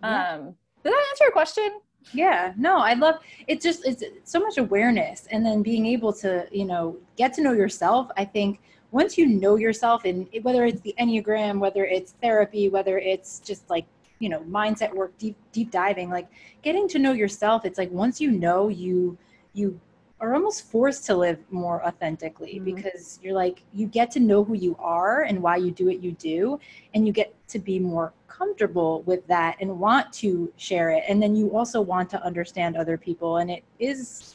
Did that answer your question? Yeah, no, I love, it's just, it's so much awareness, and then being able to, you know, get to know yourself. I think once you know yourself, and whether it's the Enneagram, whether it's therapy, whether it's just like, you know, mindset work, deep diving, like getting to know yourself. It's like, once you know, you are almost forced to live more authentically, mm-hmm. because you're like, you get to know who you are and why you do what you do. And you get to be more comfortable with that and want to share it. And then you also want to understand other people. And it is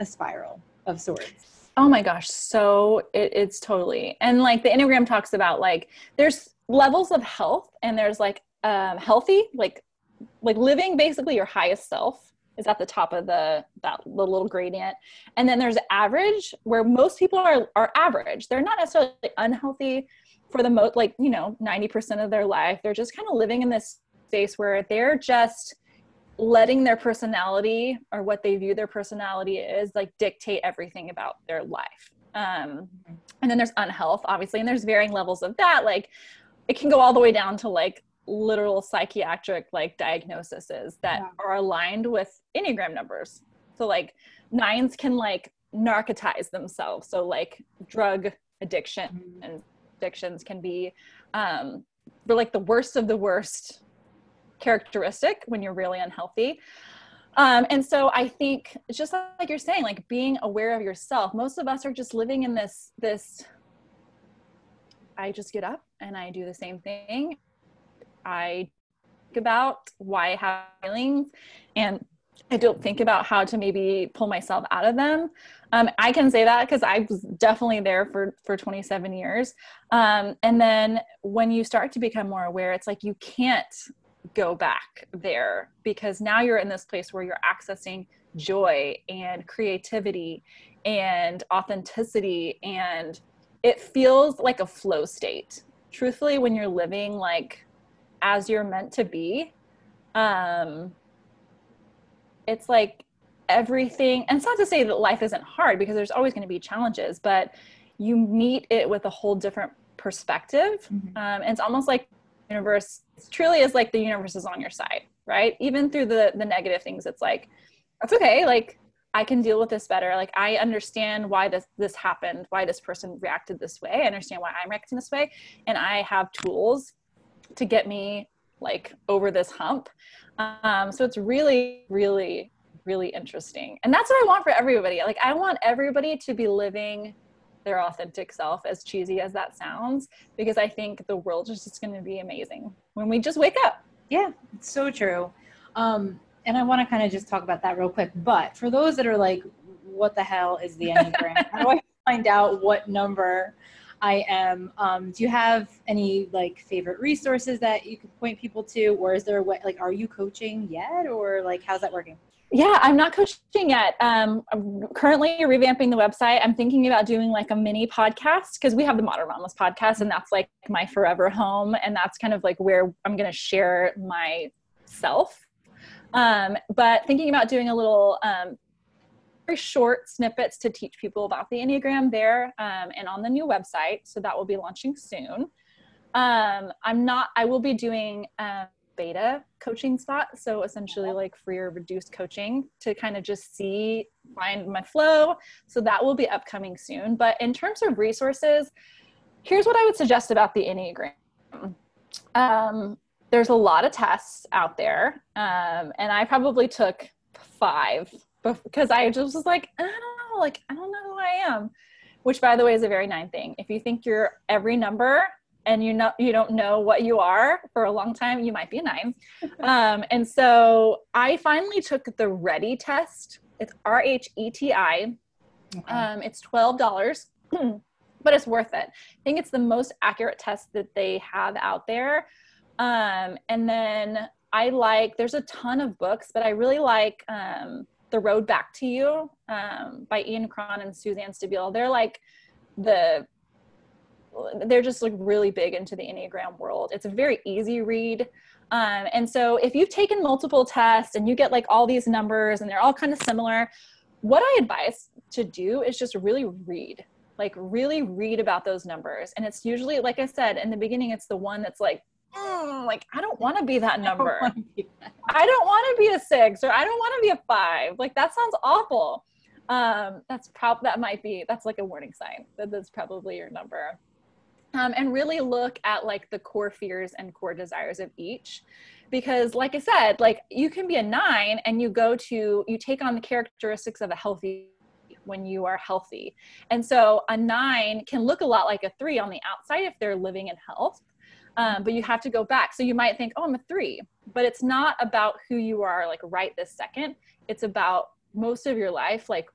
a spiral of sorts. Oh my gosh. So it's totally, and like the Enneagram talks about, like, there's levels of health, and there's like, healthy, like living basically your highest self is at the top of the little gradient. And then there's average, where most people are average. They're not necessarily unhealthy for the most, like, you know, 90% of their life. They're just kind of living in this space where they're just letting their personality, or what they view their personality is, like, dictate everything about their life. And then there's unhealth, obviously. And there's varying levels of that. Like, it can go all the way down to like literal psychiatric, like, diagnoses that are aligned with Enneagram numbers. So like nines can like narcotize themselves. So like drug addiction and addictions can be, they're like the worst of the worst characteristic when you're really unhealthy. And so I think just like you're saying, like being aware of yourself, most of us are just living in this, I just get up and I do the same thing. I think about why I have feelings, and I don't think about how to maybe pull myself out of them. I can say that because I was definitely there for 27 years. And then when you start to become more aware, it's like you can't go back there, because now you're in this place where you're accessing joy and creativity and authenticity, and it feels like a flow state. Truthfully, when you're living like as you're meant to be, it's like everything, and it's not to say that life isn't hard, because there's always going to be challenges, but you meet it with a whole different perspective. Mm-hmm. And it's almost like the universe, it truly is like the universe is on your side, right? Even through the negative things, it's like, that's okay. Like, I can deal with this better. Like, I understand why this happened, why this person reacted this way. I understand why I'm reacting this way. And I have tools to get me like over this hump. So it's really, really, really interesting. And that's what I want for everybody. Like, I want everybody to be living their authentic self, as cheesy as that sounds, because I think the world is just going to be amazing when we just wake up. Yeah, it's so true. And I want to kind of just talk about that real quick, but for those that are like, what the hell is the Enneagram? How do I find out what number I am? Do you have any like favorite resources that you can point people to, or is there a way, like, are you coaching yet, or like, how's that working? Yeah, I'm not coaching yet. I'm currently revamping the website. I'm thinking about doing like a mini podcast, because we have the Modern Mamas podcast, and that's like my forever home. And that's kind of like where I'm going to share myself. But thinking about doing a little, very short snippets to teach people about the Enneagram there, and on the new website. So that will be launching soon. I will be doing beta coaching spots. So essentially like free or reduced coaching to kind of just find my flow. So that will be upcoming soon. But in terms of resources, here's what I would suggest about the Enneagram. There's a lot of tests out there. And I probably took 5, because I just was like, I don't know who I am, which, by the way, is a very 9 thing. If you think you're every number and you don't know what you are for a long time, you might be a 9. And so I finally took the RHETI test. It's RHETI. Okay. It's $12, but it's worth it. I think it's the most accurate test that they have out there. And then there's a ton of books, but I really like, The Road Back to You, by Ian Cron and Suzanne Stabile. They're like they're just like really big into the Enneagram world. It's a very easy read. And so if you've taken multiple tests and you get like all these numbers and they're all kind of similar, what I advise to do is just really read about those numbers. And it's usually, like I said, in the beginning, it's the one that's like like, I don't want to be that number. I don't want to be a 6, or I don't want to be a 5. Like, that sounds awful. That's like a warning sign that that's probably your number. And really look at like the core fears and core desires of each, because like I said, like you can be a 9 and you take on the characteristics of a healthy when you are healthy. And so a 9 can look a lot like a 3 on the outside if they're living in health. But you have to go back. So you might think, oh, I'm a 3, but it's not about who you are like right this second. It's about most of your life. Like,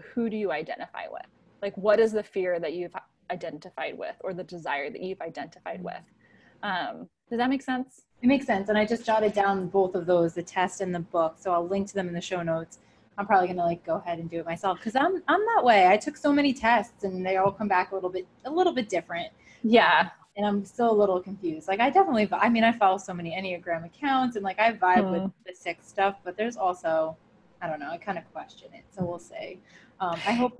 who do you identify with? Like, what is the fear that you've identified with, or the desire that you've identified with? Does that make sense? It makes sense. And I just jotted down both of those, the test and the book. So I'll link to them in the show notes. I'm probably going to like go ahead and do it myself, because I'm that way. I took so many tests and they all come back a little bit different. Yeah. And I'm still a little confused. Like, I follow so many Enneagram accounts, and like I vibe with the 6 stuff, but there's also, I don't know, I kind of question it. So we'll see. I hope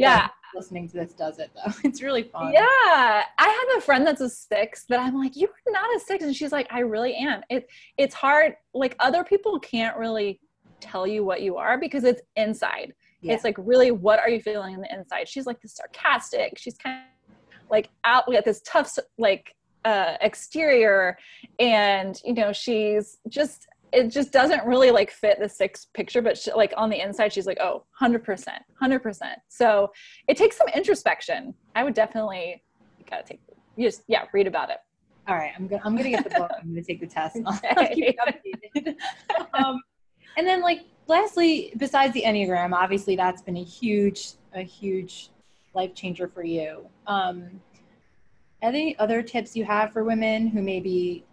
listening to this does it though. It's really fun. Yeah. I have a friend that's a 6 that I'm like, you're not a 6. And she's like, I really am. It's hard. Like, other people can't really tell you what you are because it's inside. Yeah. It's like, really, what are you feeling on the inside? She's like this sarcastic. She's kind of like out with this tough, like, exterior, and you know, it just doesn't really like fit the 6 picture, but she, like on the inside, she's like, oh, 100%. So it takes some introspection. I would definitely, read about it. All right. I'm going to get the book. I'm going to take the test. And I'll keep it updated. And then like, lastly, besides the Enneagram, obviously that's been a huge life changer for you. Any other tips you have for women who maybe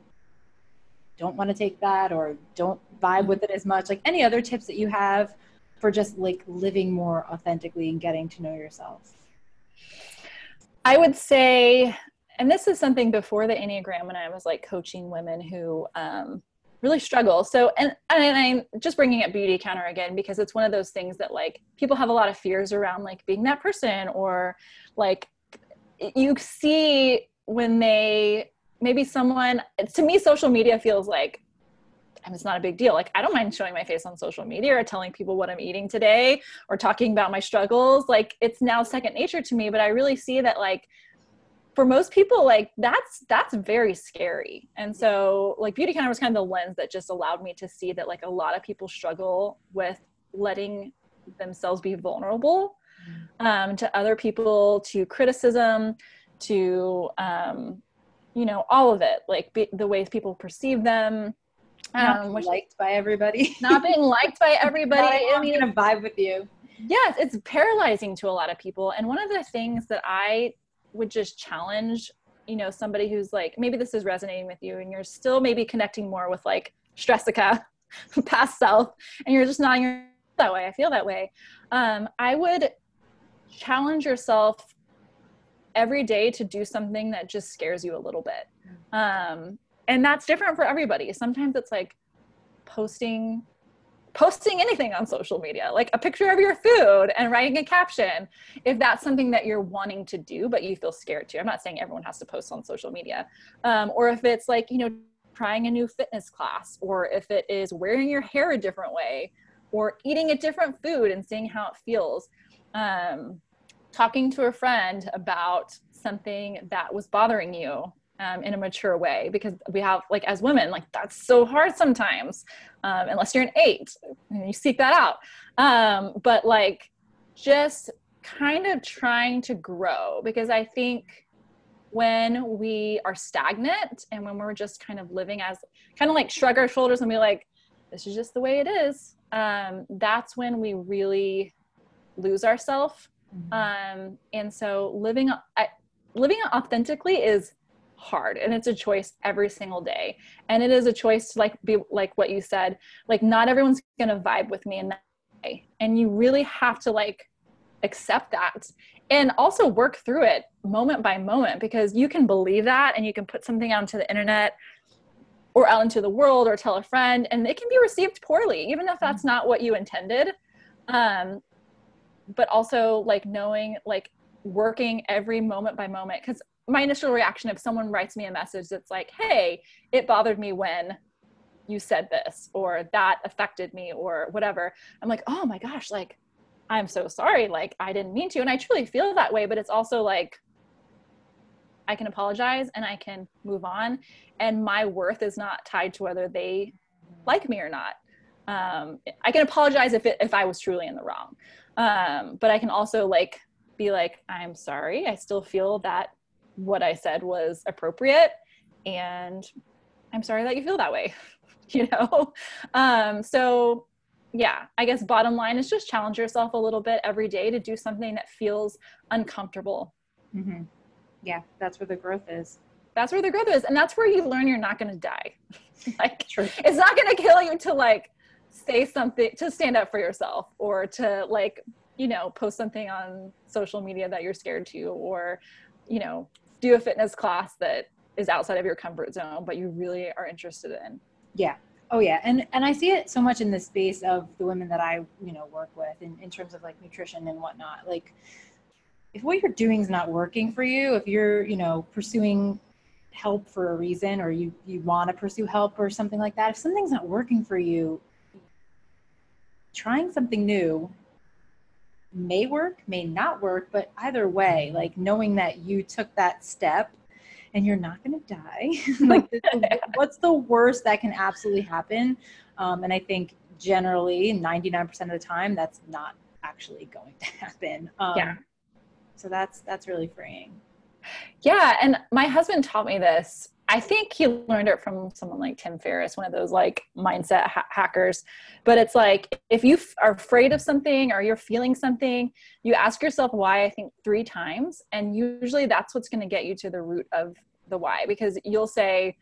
don't want to take that or don't vibe with it as much? Like, any other tips that you have for just like living more authentically and getting to know yourself? I would say, and this is something before the Enneagram when I was like coaching women who really struggle. So, and I'm just bringing up Beautycounter again, because it's one of those things that like people have a lot of fears around, like being that person, or like, you see when to me, social media feels like, and it's not a big deal. Like, I don't mind showing my face on social media or telling people what I'm eating today or talking about my struggles. Like, it's now second nature to me, but I really see that like, for most people, like that's very scary. And so like Beautycounter was kind of the lens that just allowed me to see that like a lot of people struggle with letting themselves be vulnerable to other people, to criticism, to, all of it, like the ways people perceive them. Not being liked by everybody. I'm going to vibe with you. Yes. It's paralyzing to a lot of people. And one of the things that I would just challenge, you know, somebody who's like, maybe this is resonating with you and you're still maybe connecting more with like Stressica, past self, and you're just not that way. I feel that way. I would challenge yourself every day to do something that just scares you a little bit. And that's different for everybody. Sometimes it's like posting anything on social media, like a picture of your food and writing a caption, if that's something that you're wanting to do, but you feel scared to. I'm not saying everyone has to post on social media. Or if it's like, you know, trying a new fitness class, or if it is wearing your hair a different way, or eating a different food and seeing how it feels. Talking to a friend about something that was bothering you in a mature way, because we have, like, as women, like, that's so hard sometimes, unless you're an 8 and you seek that out. But like, just kind of trying to grow, because I think when we are stagnant and when we're just kind of living as kind of like shrug our shoulders and be like, this is just the way it is, that's when we really lose ourselves. And so living authentically is hard, and it's a choice every single day. And it is a choice to like be like what you said, like not everyone's going to vibe with me in that way. And you really have to like accept that and also work through it moment by moment, because you can believe that and you can put something out into the internet or out into the world or tell a friend, and it can be received poorly, even if that's not what you intended. But also like knowing, like working every moment by moment, because my initial reaction if someone writes me a message that's like, hey, it bothered me when you said this, or that affected me, or whatever. I'm like, oh my gosh, like, I'm so sorry. Like, I didn't mean to. And I truly feel that way, but it's also like, I can apologize and I can move on. And my worth is not tied to whether they like me or not. I can apologize if I was truly in the wrong. But I can also like, be like, I'm sorry. I still feel that what I said was appropriate. And I'm sorry that you feel that way, you know? So yeah, I guess bottom line is just challenge yourself a little bit every day to do something that feels uncomfortable. Mm-hmm. Yeah, that's where the growth is. That's where the growth is. And that's where you learn you're not going to die. Like, true. It's not going to kill you to like say something, to stand up for yourself, or to like, you know, post something on social media that you're scared to, or, you know, do a fitness class that is outside of your comfort zone, but you really are interested in. Yeah. Oh yeah. And I see it so much in the space of the women that I, you know, work with in terms of like nutrition and whatnot. Like, if what you're doing is not working for you, if you're, you know, pursuing help for a reason, or you want to pursue help or something like that, if something's not working for you, trying something new may work, may not work, but either way, like knowing that you took that step and you're not going to die. Like, what's the worst that can absolutely happen? And I think generally 99% of the time, that's not actually going to happen. Yeah. So that's really freeing. Yeah. And my husband taught me this. I think he learned it from someone like Tim Ferriss, one of those like mindset hackers. But it's like, if you are afraid of something or you're feeling something, you ask yourself why, I think 3 times. And usually that's what's going to get you to the root of the why, because you'll say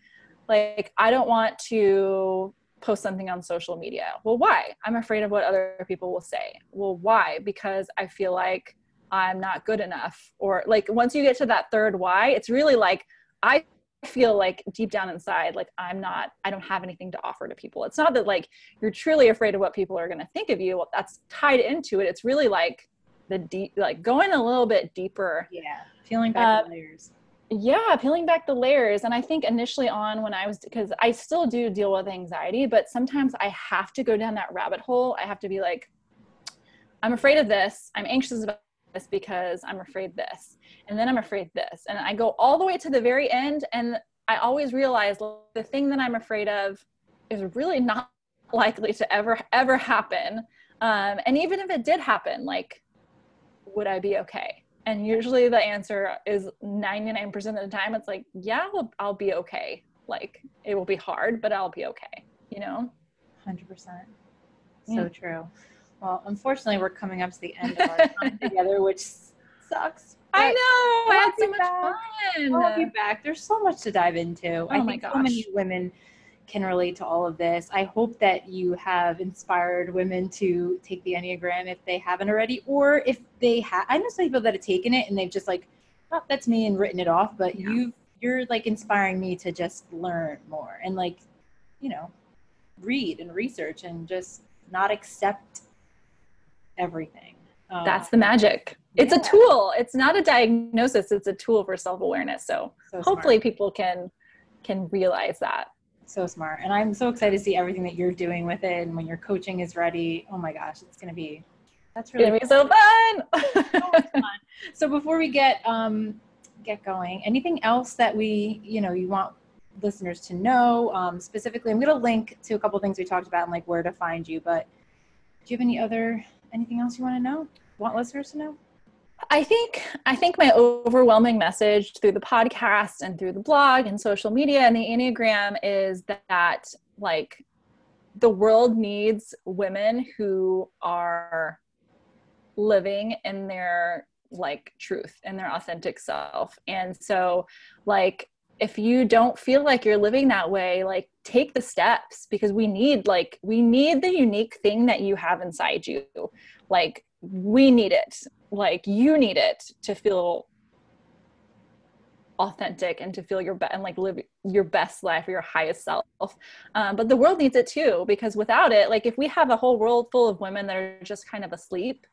like, I don't want to post something on social media. Well, why? I'm afraid of what other people will say. Well, why? Because I feel like I'm not good enough. Or like, once you get to that third why, it's really like, I feel like deep down inside, like I don't have anything to offer to people. It's not that like you're truly afraid of what people are going to think of you. That's tied into it. It's really like the deep, like going a little bit deeper. Yeah. Peeling back the layers. Yeah. Peeling back the layers. And I think initially on when I was, because I still do deal with anxiety, but sometimes I have to go down that rabbit hole. I have to be like, I'm afraid of this. I'm anxious about this because I'm afraid this, and then I'm afraid this, and I go all the way to the very end, and I always realize the thing that I'm afraid of is really not likely to ever happen, and even if it did happen, like, would I be okay? And usually the answer is 99% of the time it's like, yeah, I'll be okay. Like, it will be hard, but I'll be okay, you know? 100%. So true. Well, unfortunately, we're coming up to the end of our time together, which sucks. I know. I had so much fun. I'll be back. There's so much to dive into. I think so many women can relate to all of this. I hope that you have inspired women to take the Enneagram if they haven't already, or if they have. I know some people that have taken it and they've just like, oh, that's me, and written it off. But yeah, you're like inspiring me to just learn more and like, you know, read and research and just not accept everything. That's the magic. Yeah. It's a tool. It's not a diagnosis. It's a tool for self-awareness. So hopefully people can realize that. So smart. And I'm so excited to see everything that you're doing with it. And when your coaching is ready, oh my gosh, that's really so fun. So much fun. So before we get going, anything else that you want listeners to know, specifically, I'm going to link to a couple things we talked about and like where to find you, but do you have anything else you want to know? Want listeners to know? I think my overwhelming message through the podcast and through the blog and social media and the Enneagram is that like the world needs women who are living in their like truth and their authentic self. And so like, if you don't feel like you're living that way, like take the steps, because we need the unique thing that you have inside you. Like we need it, like you need it to feel authentic and to feel your best and like live your best life, your highest self. But the world needs it too, because without it, like if we have a whole world full of women that are just kind of asleep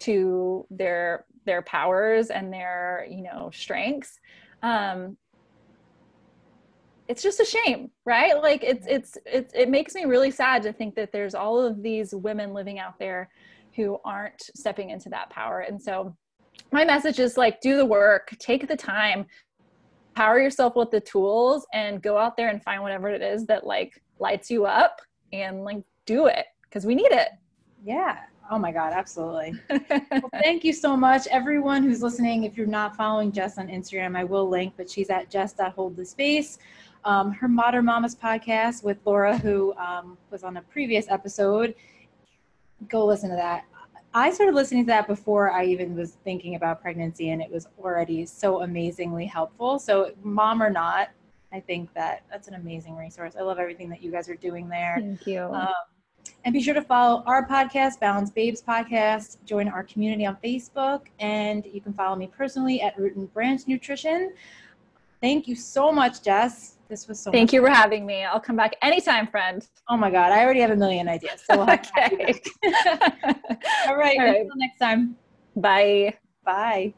to their powers and their, you know, strengths, It's just a shame, right? Like it makes me really sad to think that there's all of these women living out there who aren't stepping into that power. And so my message is like, do the work, take the time, power yourself with the tools, and go out there and find whatever it is that like lights you up, and like do it, because we need it. Yeah. Oh my God. Absolutely. Well, thank you so much. Everyone who's listening, if you're not following Jess on Instagram, I will link, but she's at jess.holdthespace. Her Modern Mamas podcast with Laura, who was on a previous episode. Go listen to that. I started listening to that before I even was thinking about pregnancy, and it was already so amazingly helpful. So mom or not, I think that that's an amazing resource. I love everything that you guys are doing there. Thank you. And be sure to follow our podcast, Balanced Babes Podcast. Join our community on Facebook, and you can follow me personally at Root and Branch Nutrition. Thank you so much, Jess. This was so Thank you for having me. I'll come back anytime, friend. Oh my God. I already have a million ideas. So we'll have to have you back. All right. All right. Until next time. Bye. Bye.